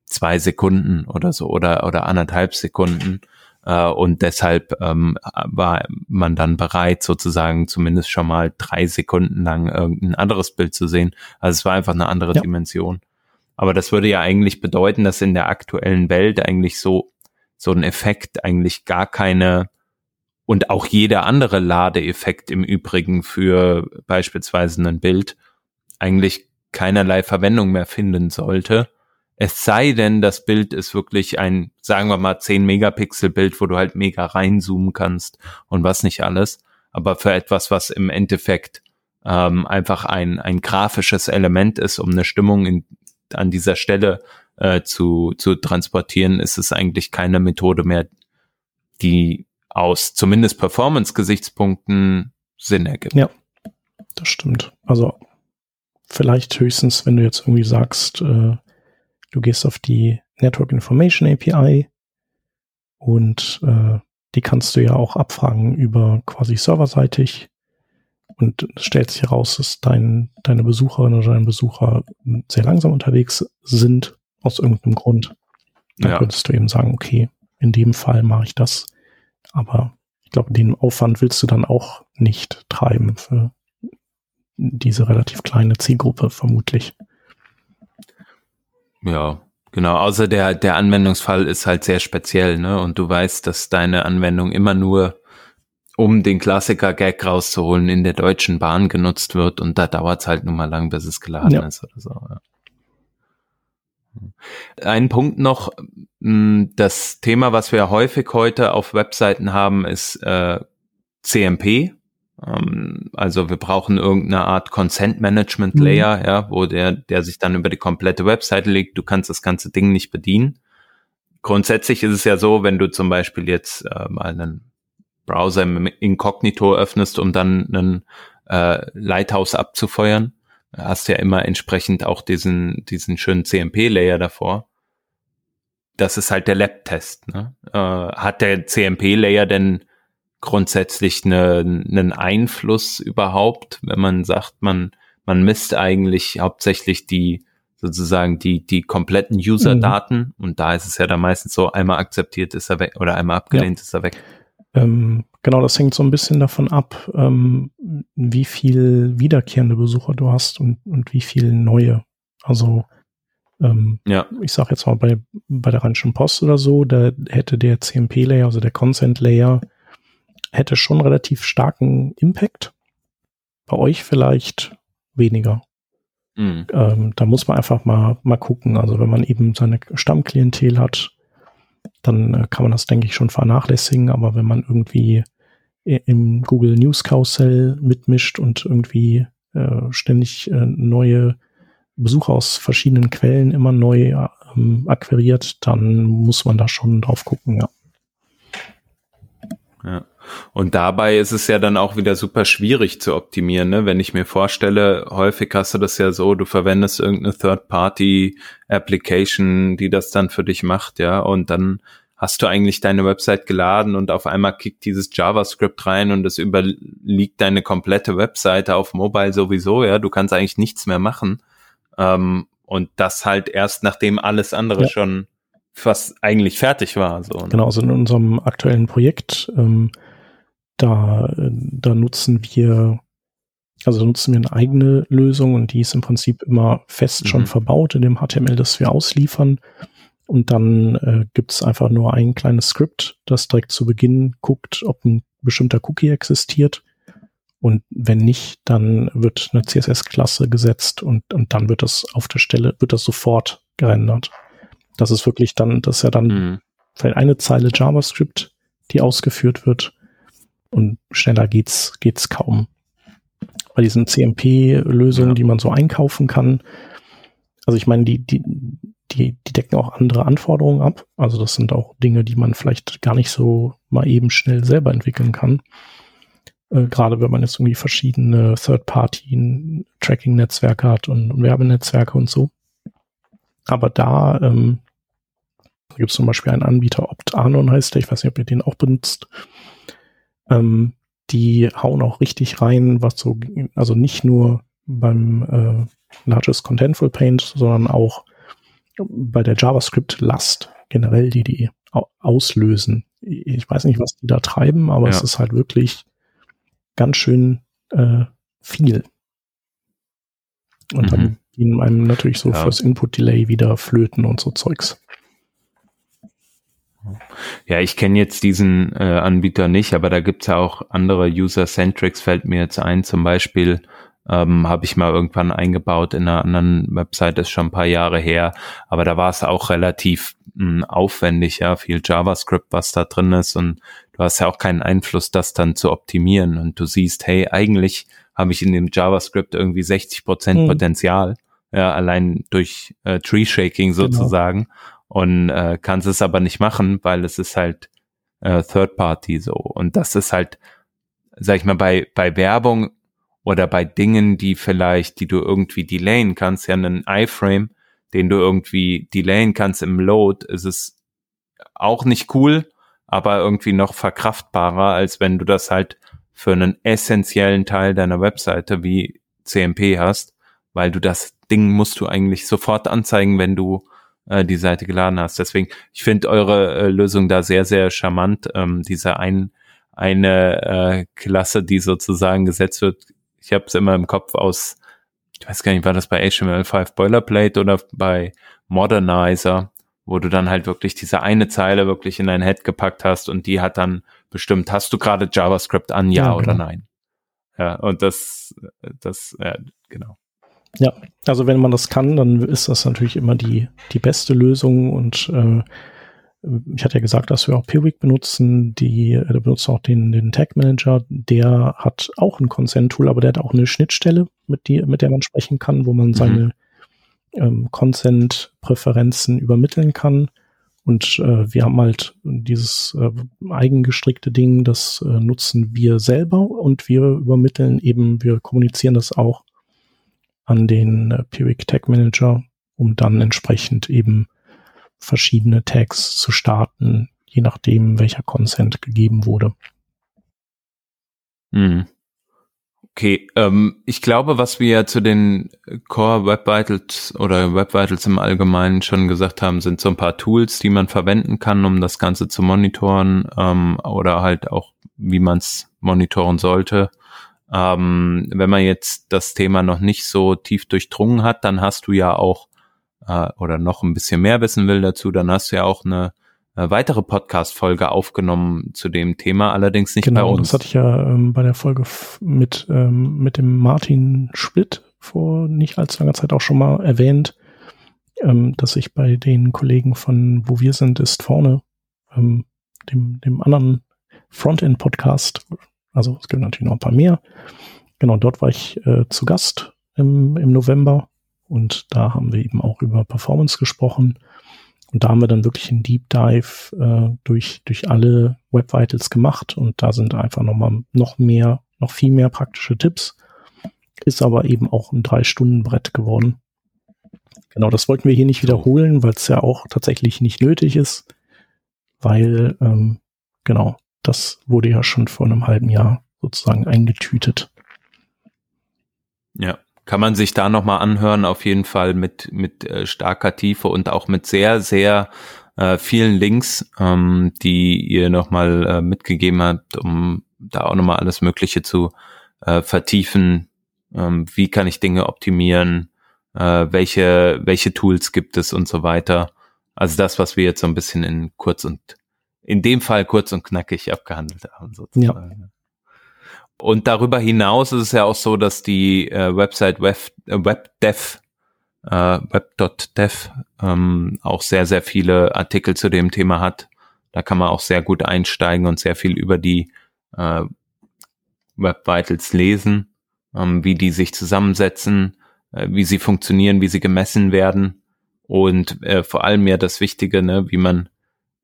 zwei Sekunden oder so oder oder anderthalb Sekunden. Äh, und deshalb ähm, war man dann bereit, sozusagen zumindest schon mal drei Sekunden lang irgendein anderes Bild zu sehen. Also es war einfach eine andere ja. Dimension. Aber das würde ja eigentlich bedeuten, dass in der aktuellen Welt eigentlich so so ein Effekt eigentlich gar keine und auch jeder andere Ladeeffekt im Übrigen für beispielsweise ein Bild eigentlich keinerlei Verwendung mehr finden sollte. Es sei denn, das Bild ist wirklich ein, sagen wir mal, zehn Megapixel Bild, wo du halt mega reinzoomen kannst und was nicht alles. Aber für etwas, was im Endeffekt ähm, einfach ein ein grafisches Element ist, um eine Stimmung in, an dieser Stelle Äh, zu, zu transportieren, ist es eigentlich keine Methode mehr, die aus zumindest Performance-Gesichtspunkten Sinn ergibt. Ja, das stimmt. Also vielleicht höchstens, wenn du jetzt irgendwie sagst, äh, du gehst auf die Network Information A P I und äh, die kannst du ja auch abfragen über quasi serverseitig und es stellt sich heraus, dass dein, deine Besucherin oder dein Besucher sehr langsam unterwegs sind aus irgendeinem Grund. Dann ja. könntest du eben sagen, okay, in dem Fall mache ich das. Aber ich glaube, den Aufwand willst du dann auch nicht treiben für diese relativ kleine Zielgruppe, vermutlich. Ja, genau. Außer der, der Anwendungsfall ist halt sehr speziell, ne? Und du weißt, dass deine Anwendung immer nur, um den Klassiker-Gag rauszuholen, in der Deutschen Bahn genutzt wird. Und da dauert es halt nun mal lang, bis es geladen ja. ist oder so. Ja. Ein Punkt noch, das Thema, was wir häufig heute auf Webseiten haben, ist äh, C M P. Ähm, also wir brauchen irgendeine Art Consent Management Layer, mhm. ja, wo der, der sich dann über die komplette Webseite legt. Du kannst das ganze Ding nicht bedienen. Grundsätzlich ist es ja so, wenn du zum Beispiel jetzt äh, mal einen Browser im Inkognito öffnest, um dann einen äh, Lighthouse abzufeuern, hast ja immer entsprechend auch diesen diesen schönen C M P-Layer davor. Das ist halt der Lab-Test. Ne? Äh, hat der C M P-Layer denn grundsätzlich eine, einen Einfluss überhaupt, wenn man sagt, man man misst eigentlich hauptsächlich die sozusagen die die kompletten User-Daten mhm. und da ist es ja dann meistens so, einmal akzeptiert ist er weg oder einmal abgelehnt ja. ist er weg. Ähm, genau, das hängt so ein bisschen davon ab, ähm, wie viel wiederkehrende Besucher du hast und, und wie viel neue. Also ähm, ja. ich sag jetzt mal, bei, bei der Rheinischen Post oder so, da hätte der C M P-Layer, also der Consent-Layer, hätte schon relativ starken Impact. Bei euch vielleicht weniger. Mhm. Ähm, da muss man einfach mal, mal gucken. Also wenn man eben seine Stammklientel hat, dann äh, kann man das, denke ich, schon vernachlässigen. Aber wenn man irgendwie im Google News Karussell mitmischt und irgendwie äh, ständig äh, neue Besucher aus verschiedenen Quellen immer neu ähm, akquiriert, dann muss man da schon drauf gucken, ja. Ja. Und dabei ist es ja dann auch wieder super schwierig zu optimieren, ne? Wenn ich mir vorstelle, häufig hast du das ja so, du verwendest irgendeine Third-Party-Application, die das dann für dich macht, ja, und dann hast du eigentlich deine Website geladen und auf einmal kickt dieses JavaScript rein und es überliegt deine komplette Webseite auf Mobile sowieso, ja, du kannst eigentlich nichts mehr machen, ähm, und das halt erst, nachdem alles andere ja. schon fast eigentlich fertig war. So. Genau, also in unserem aktuellen Projekt, ähm, da, da nutzen wir, also nutzen wir eine eigene Lösung und die ist im Prinzip immer fest mhm. schon verbaut in dem H T M L, das wir ausliefern. Und dann äh, gibt es einfach nur ein kleines Skript, das direkt zu Beginn guckt, ob ein bestimmter Cookie existiert. Und wenn nicht, dann wird eine C S S-Klasse gesetzt und, und dann wird das auf der Stelle, wird das sofort gerendert. Das ist wirklich dann, das ist ja dann mhm. vielleicht eine Zeile JavaScript, die ausgeführt wird. Und schneller geht's, geht's kaum. Bei diesen C M P-Lösungen, ja. die man so einkaufen kann, also ich meine, die, die, Die, die decken auch andere Anforderungen ab. Also das sind auch Dinge, die man vielleicht gar nicht so mal eben schnell selber entwickeln kann. Äh, gerade wenn man jetzt irgendwie verschiedene Third-Party-Tracking-Netzwerke hat und, und Werbenetzwerke und so. Aber da ähm, gibt es zum Beispiel einen Anbieter, Opt-Anon heißt der, ich weiß nicht, ob ihr den auch benutzt. Ähm, die hauen auch richtig rein, was so, also nicht nur beim äh, Largest Contentful Paint, sondern auch bei der JavaScript-Last generell, die die auslösen. Ich weiß nicht, was die da treiben, aber ja. es ist halt wirklich ganz schön äh, viel. Und mhm. dann gehen einem natürlich so ja. fürs Input-Delay wieder flöten und so Zeugs. Ja, ich kenne jetzt diesen äh, Anbieter nicht, aber da gibt es ja auch andere User-Centrics, fällt mir jetzt ein, zum Beispiel Ähm, habe ich mal irgendwann eingebaut in einer anderen Website, ist schon ein paar Jahre her, aber da war es auch relativ mh, aufwendig, ja, viel JavaScript, was da drin ist und du hast ja auch keinen Einfluss, das dann zu optimieren und du siehst, hey, eigentlich habe ich in dem JavaScript irgendwie sechzig Prozent mhm. Potenzial, ja, allein durch äh, Tree Shaking sozusagen genau. und äh, kannst es aber nicht machen, weil es ist halt äh, Third Party so und das ist halt, sag ich mal, bei bei Werbung oder bei Dingen, die vielleicht, die du irgendwie delayen kannst, ja, einen iFrame, den du irgendwie delayen kannst im Load, ist es auch nicht cool, aber irgendwie noch verkraftbarer, als wenn du das halt für einen essentiellen Teil deiner Webseite wie C M P hast, weil du das Ding musst du eigentlich sofort anzeigen, wenn du äh, die Seite geladen hast. Deswegen, ich finde eure äh, Lösung da sehr, sehr charmant. Ähm, diese ein, eine äh, Klasse, die sozusagen gesetzt wird, ich habe es immer im Kopf aus, ich weiß gar nicht, war das bei H T M L fünf Boilerplate oder bei Modernizer, wo du dann halt wirklich diese eine Zeile wirklich in dein Head gepackt hast und die hat dann bestimmt, hast du gerade JavaScript an, ja, ja oder genau. nein? Ja, und das, das, ja, genau. Ja, also wenn man das kann, dann ist das natürlich immer die, die beste Lösung und äh, ich hatte ja gesagt, dass wir auch Piwik benutzen, die äh, benutzt auch den, den Tag Manager, der hat auch ein Consent-Tool, aber der hat auch eine Schnittstelle, mit, die, mit der man sprechen kann, wo man seine mhm. ähm, Consent-Präferenzen übermitteln kann. Und äh, wir haben halt dieses äh, eigengestrickte Ding, das äh, nutzen wir selber und wir übermitteln eben, wir kommunizieren das auch an den äh, Piwik Tag Manager, um dann entsprechend eben verschiedene Tags zu starten, je nachdem, welcher Consent gegeben wurde. Hm. Okay, ähm, ich glaube, was wir zu den Core Web Vitals oder Web Vitals im Allgemeinen schon gesagt haben, sind so ein paar Tools, die man verwenden kann, um das Ganze zu monitoren ähm, oder halt auch, wie man es monitoren sollte. Ähm, wenn man jetzt das Thema noch nicht so tief durchdrungen hat, dann hast du ja auch oder noch ein bisschen mehr wissen will dazu, dann hast du ja auch eine äh, weitere Podcast-Folge aufgenommen zu dem Thema, allerdings nicht genau, bei uns. Genau, das hatte ich ja ähm, bei der Folge f- mit, ähm, mit dem Martin Schwitt vor nicht allzu langer Zeit auch schon mal erwähnt, ähm, dass ich bei den Kollegen von Wo wir sind, ist vorne, ähm, dem, dem anderen Frontend-Podcast, also es gibt natürlich noch ein paar mehr, genau, dort war ich äh, zu Gast im, im November und da haben wir eben auch über Performance gesprochen und da haben wir dann wirklich einen Deep Dive äh, durch, durch alle Web Vitals gemacht und da sind einfach nochmal noch mehr, noch viel mehr praktische Tipps, ist aber eben auch ein drei Stunden Brett geworden. Genau, das wollten wir hier nicht wiederholen, weil es ja auch tatsächlich nicht nötig ist, weil ähm, genau, das wurde ja schon vor einem halben Jahr sozusagen eingetütet. Ja, kann man sich da nochmal anhören, auf jeden Fall mit mit äh, starker Tiefe und auch mit sehr, sehr äh, vielen Links, ähm, die ihr nochmal äh, mitgegeben habt, um da auch nochmal alles Mögliche zu äh, vertiefen. Ähm, wie kann ich Dinge optimieren? Äh, welche welche Tools gibt es und so weiter. Also das, was wir jetzt so ein bisschen in kurz und in dem Fall kurz und knackig abgehandelt haben sozusagen. Ja. Und darüber hinaus ist es ja auch so, dass die äh, Website Web, äh, Webdev, äh, Web.dev ähm, auch sehr, sehr viele Artikel zu dem Thema hat. Da kann man auch sehr gut einsteigen und sehr viel über die äh, Web Vitals lesen, ähm, wie die sich zusammensetzen, äh, wie sie funktionieren, wie sie gemessen werden und äh, vor allem ja das Wichtige, ne, wie man,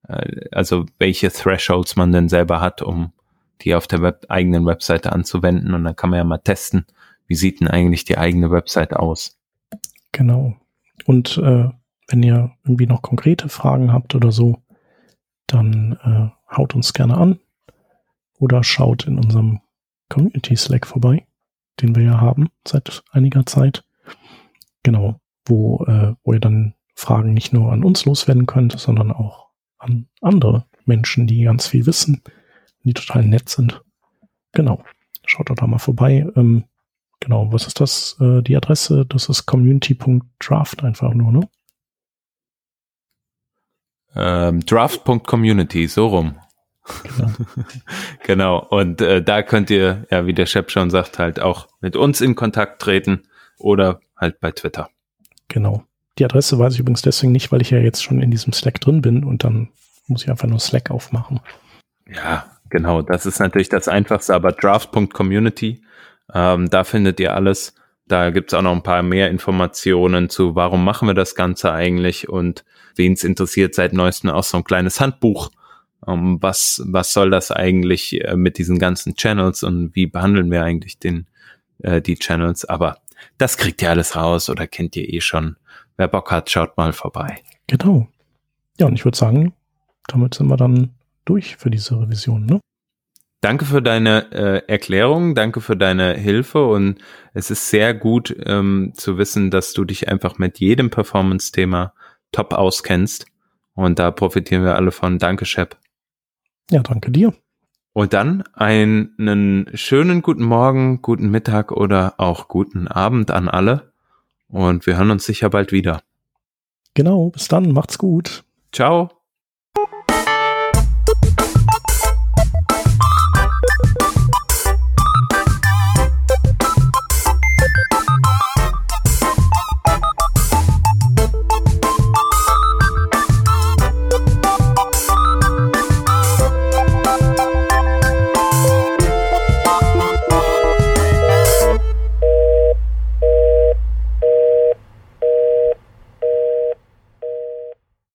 äh, also welche Thresholds man denn selber hat, um die auf der Web- eigenen Webseite anzuwenden und dann kann man ja mal testen, wie sieht denn eigentlich die eigene Website aus. Genau. Und äh, wenn ihr irgendwie noch konkrete Fragen habt oder so, dann äh, haut uns gerne an oder schaut in unserem Community-Slack vorbei, den wir ja haben seit einiger Zeit. Genau, wo, äh, wo ihr dann Fragen nicht nur an uns loswerden könnt, sondern auch an andere Menschen, die ganz viel wissen, die total nett sind. Genau. Schaut doch da mal vorbei. Ähm, genau, was ist das? Äh, die Adresse, das ist community.draft einfach nur, ne? Ähm, draft.community, so rum. Genau. Genau. Und äh, da könnt ihr, ja, wie der Shep schon sagt, halt auch mit uns in Kontakt treten oder halt bei Twitter. Genau. Die Adresse weiß ich übrigens deswegen nicht, weil ich ja jetzt schon in diesem Slack drin bin und dann muss ich einfach nur Slack aufmachen. Ja, genau, das ist natürlich das Einfachste, aber draft.community, ähm, da findet ihr alles. Da gibt's auch noch ein paar mehr Informationen zu, warum machen wir das Ganze eigentlich und wen es interessiert, seit neuestem auch so ein kleines Handbuch. Ähm, was was soll das eigentlich äh, mit diesen ganzen Channels und wie behandeln wir eigentlich den äh, die Channels? Aber das kriegt ihr alles raus oder kennt ihr eh schon. Wer Bock hat, schaut mal vorbei. Genau. Ja, und ich würde sagen, damit sind wir dann durch für diese Revision, ne? Danke für deine äh, Erklärung, danke für deine Hilfe und es ist sehr gut ähm, zu wissen, dass du dich einfach mit jedem Performance-Thema top auskennst und da profitieren wir alle von. Danke, Shep. Ja, danke dir. Und dann einen schönen guten Morgen, guten Mittag oder auch guten Abend an alle und wir hören uns sicher bald wieder. Genau, bis dann, macht's gut. Ciao.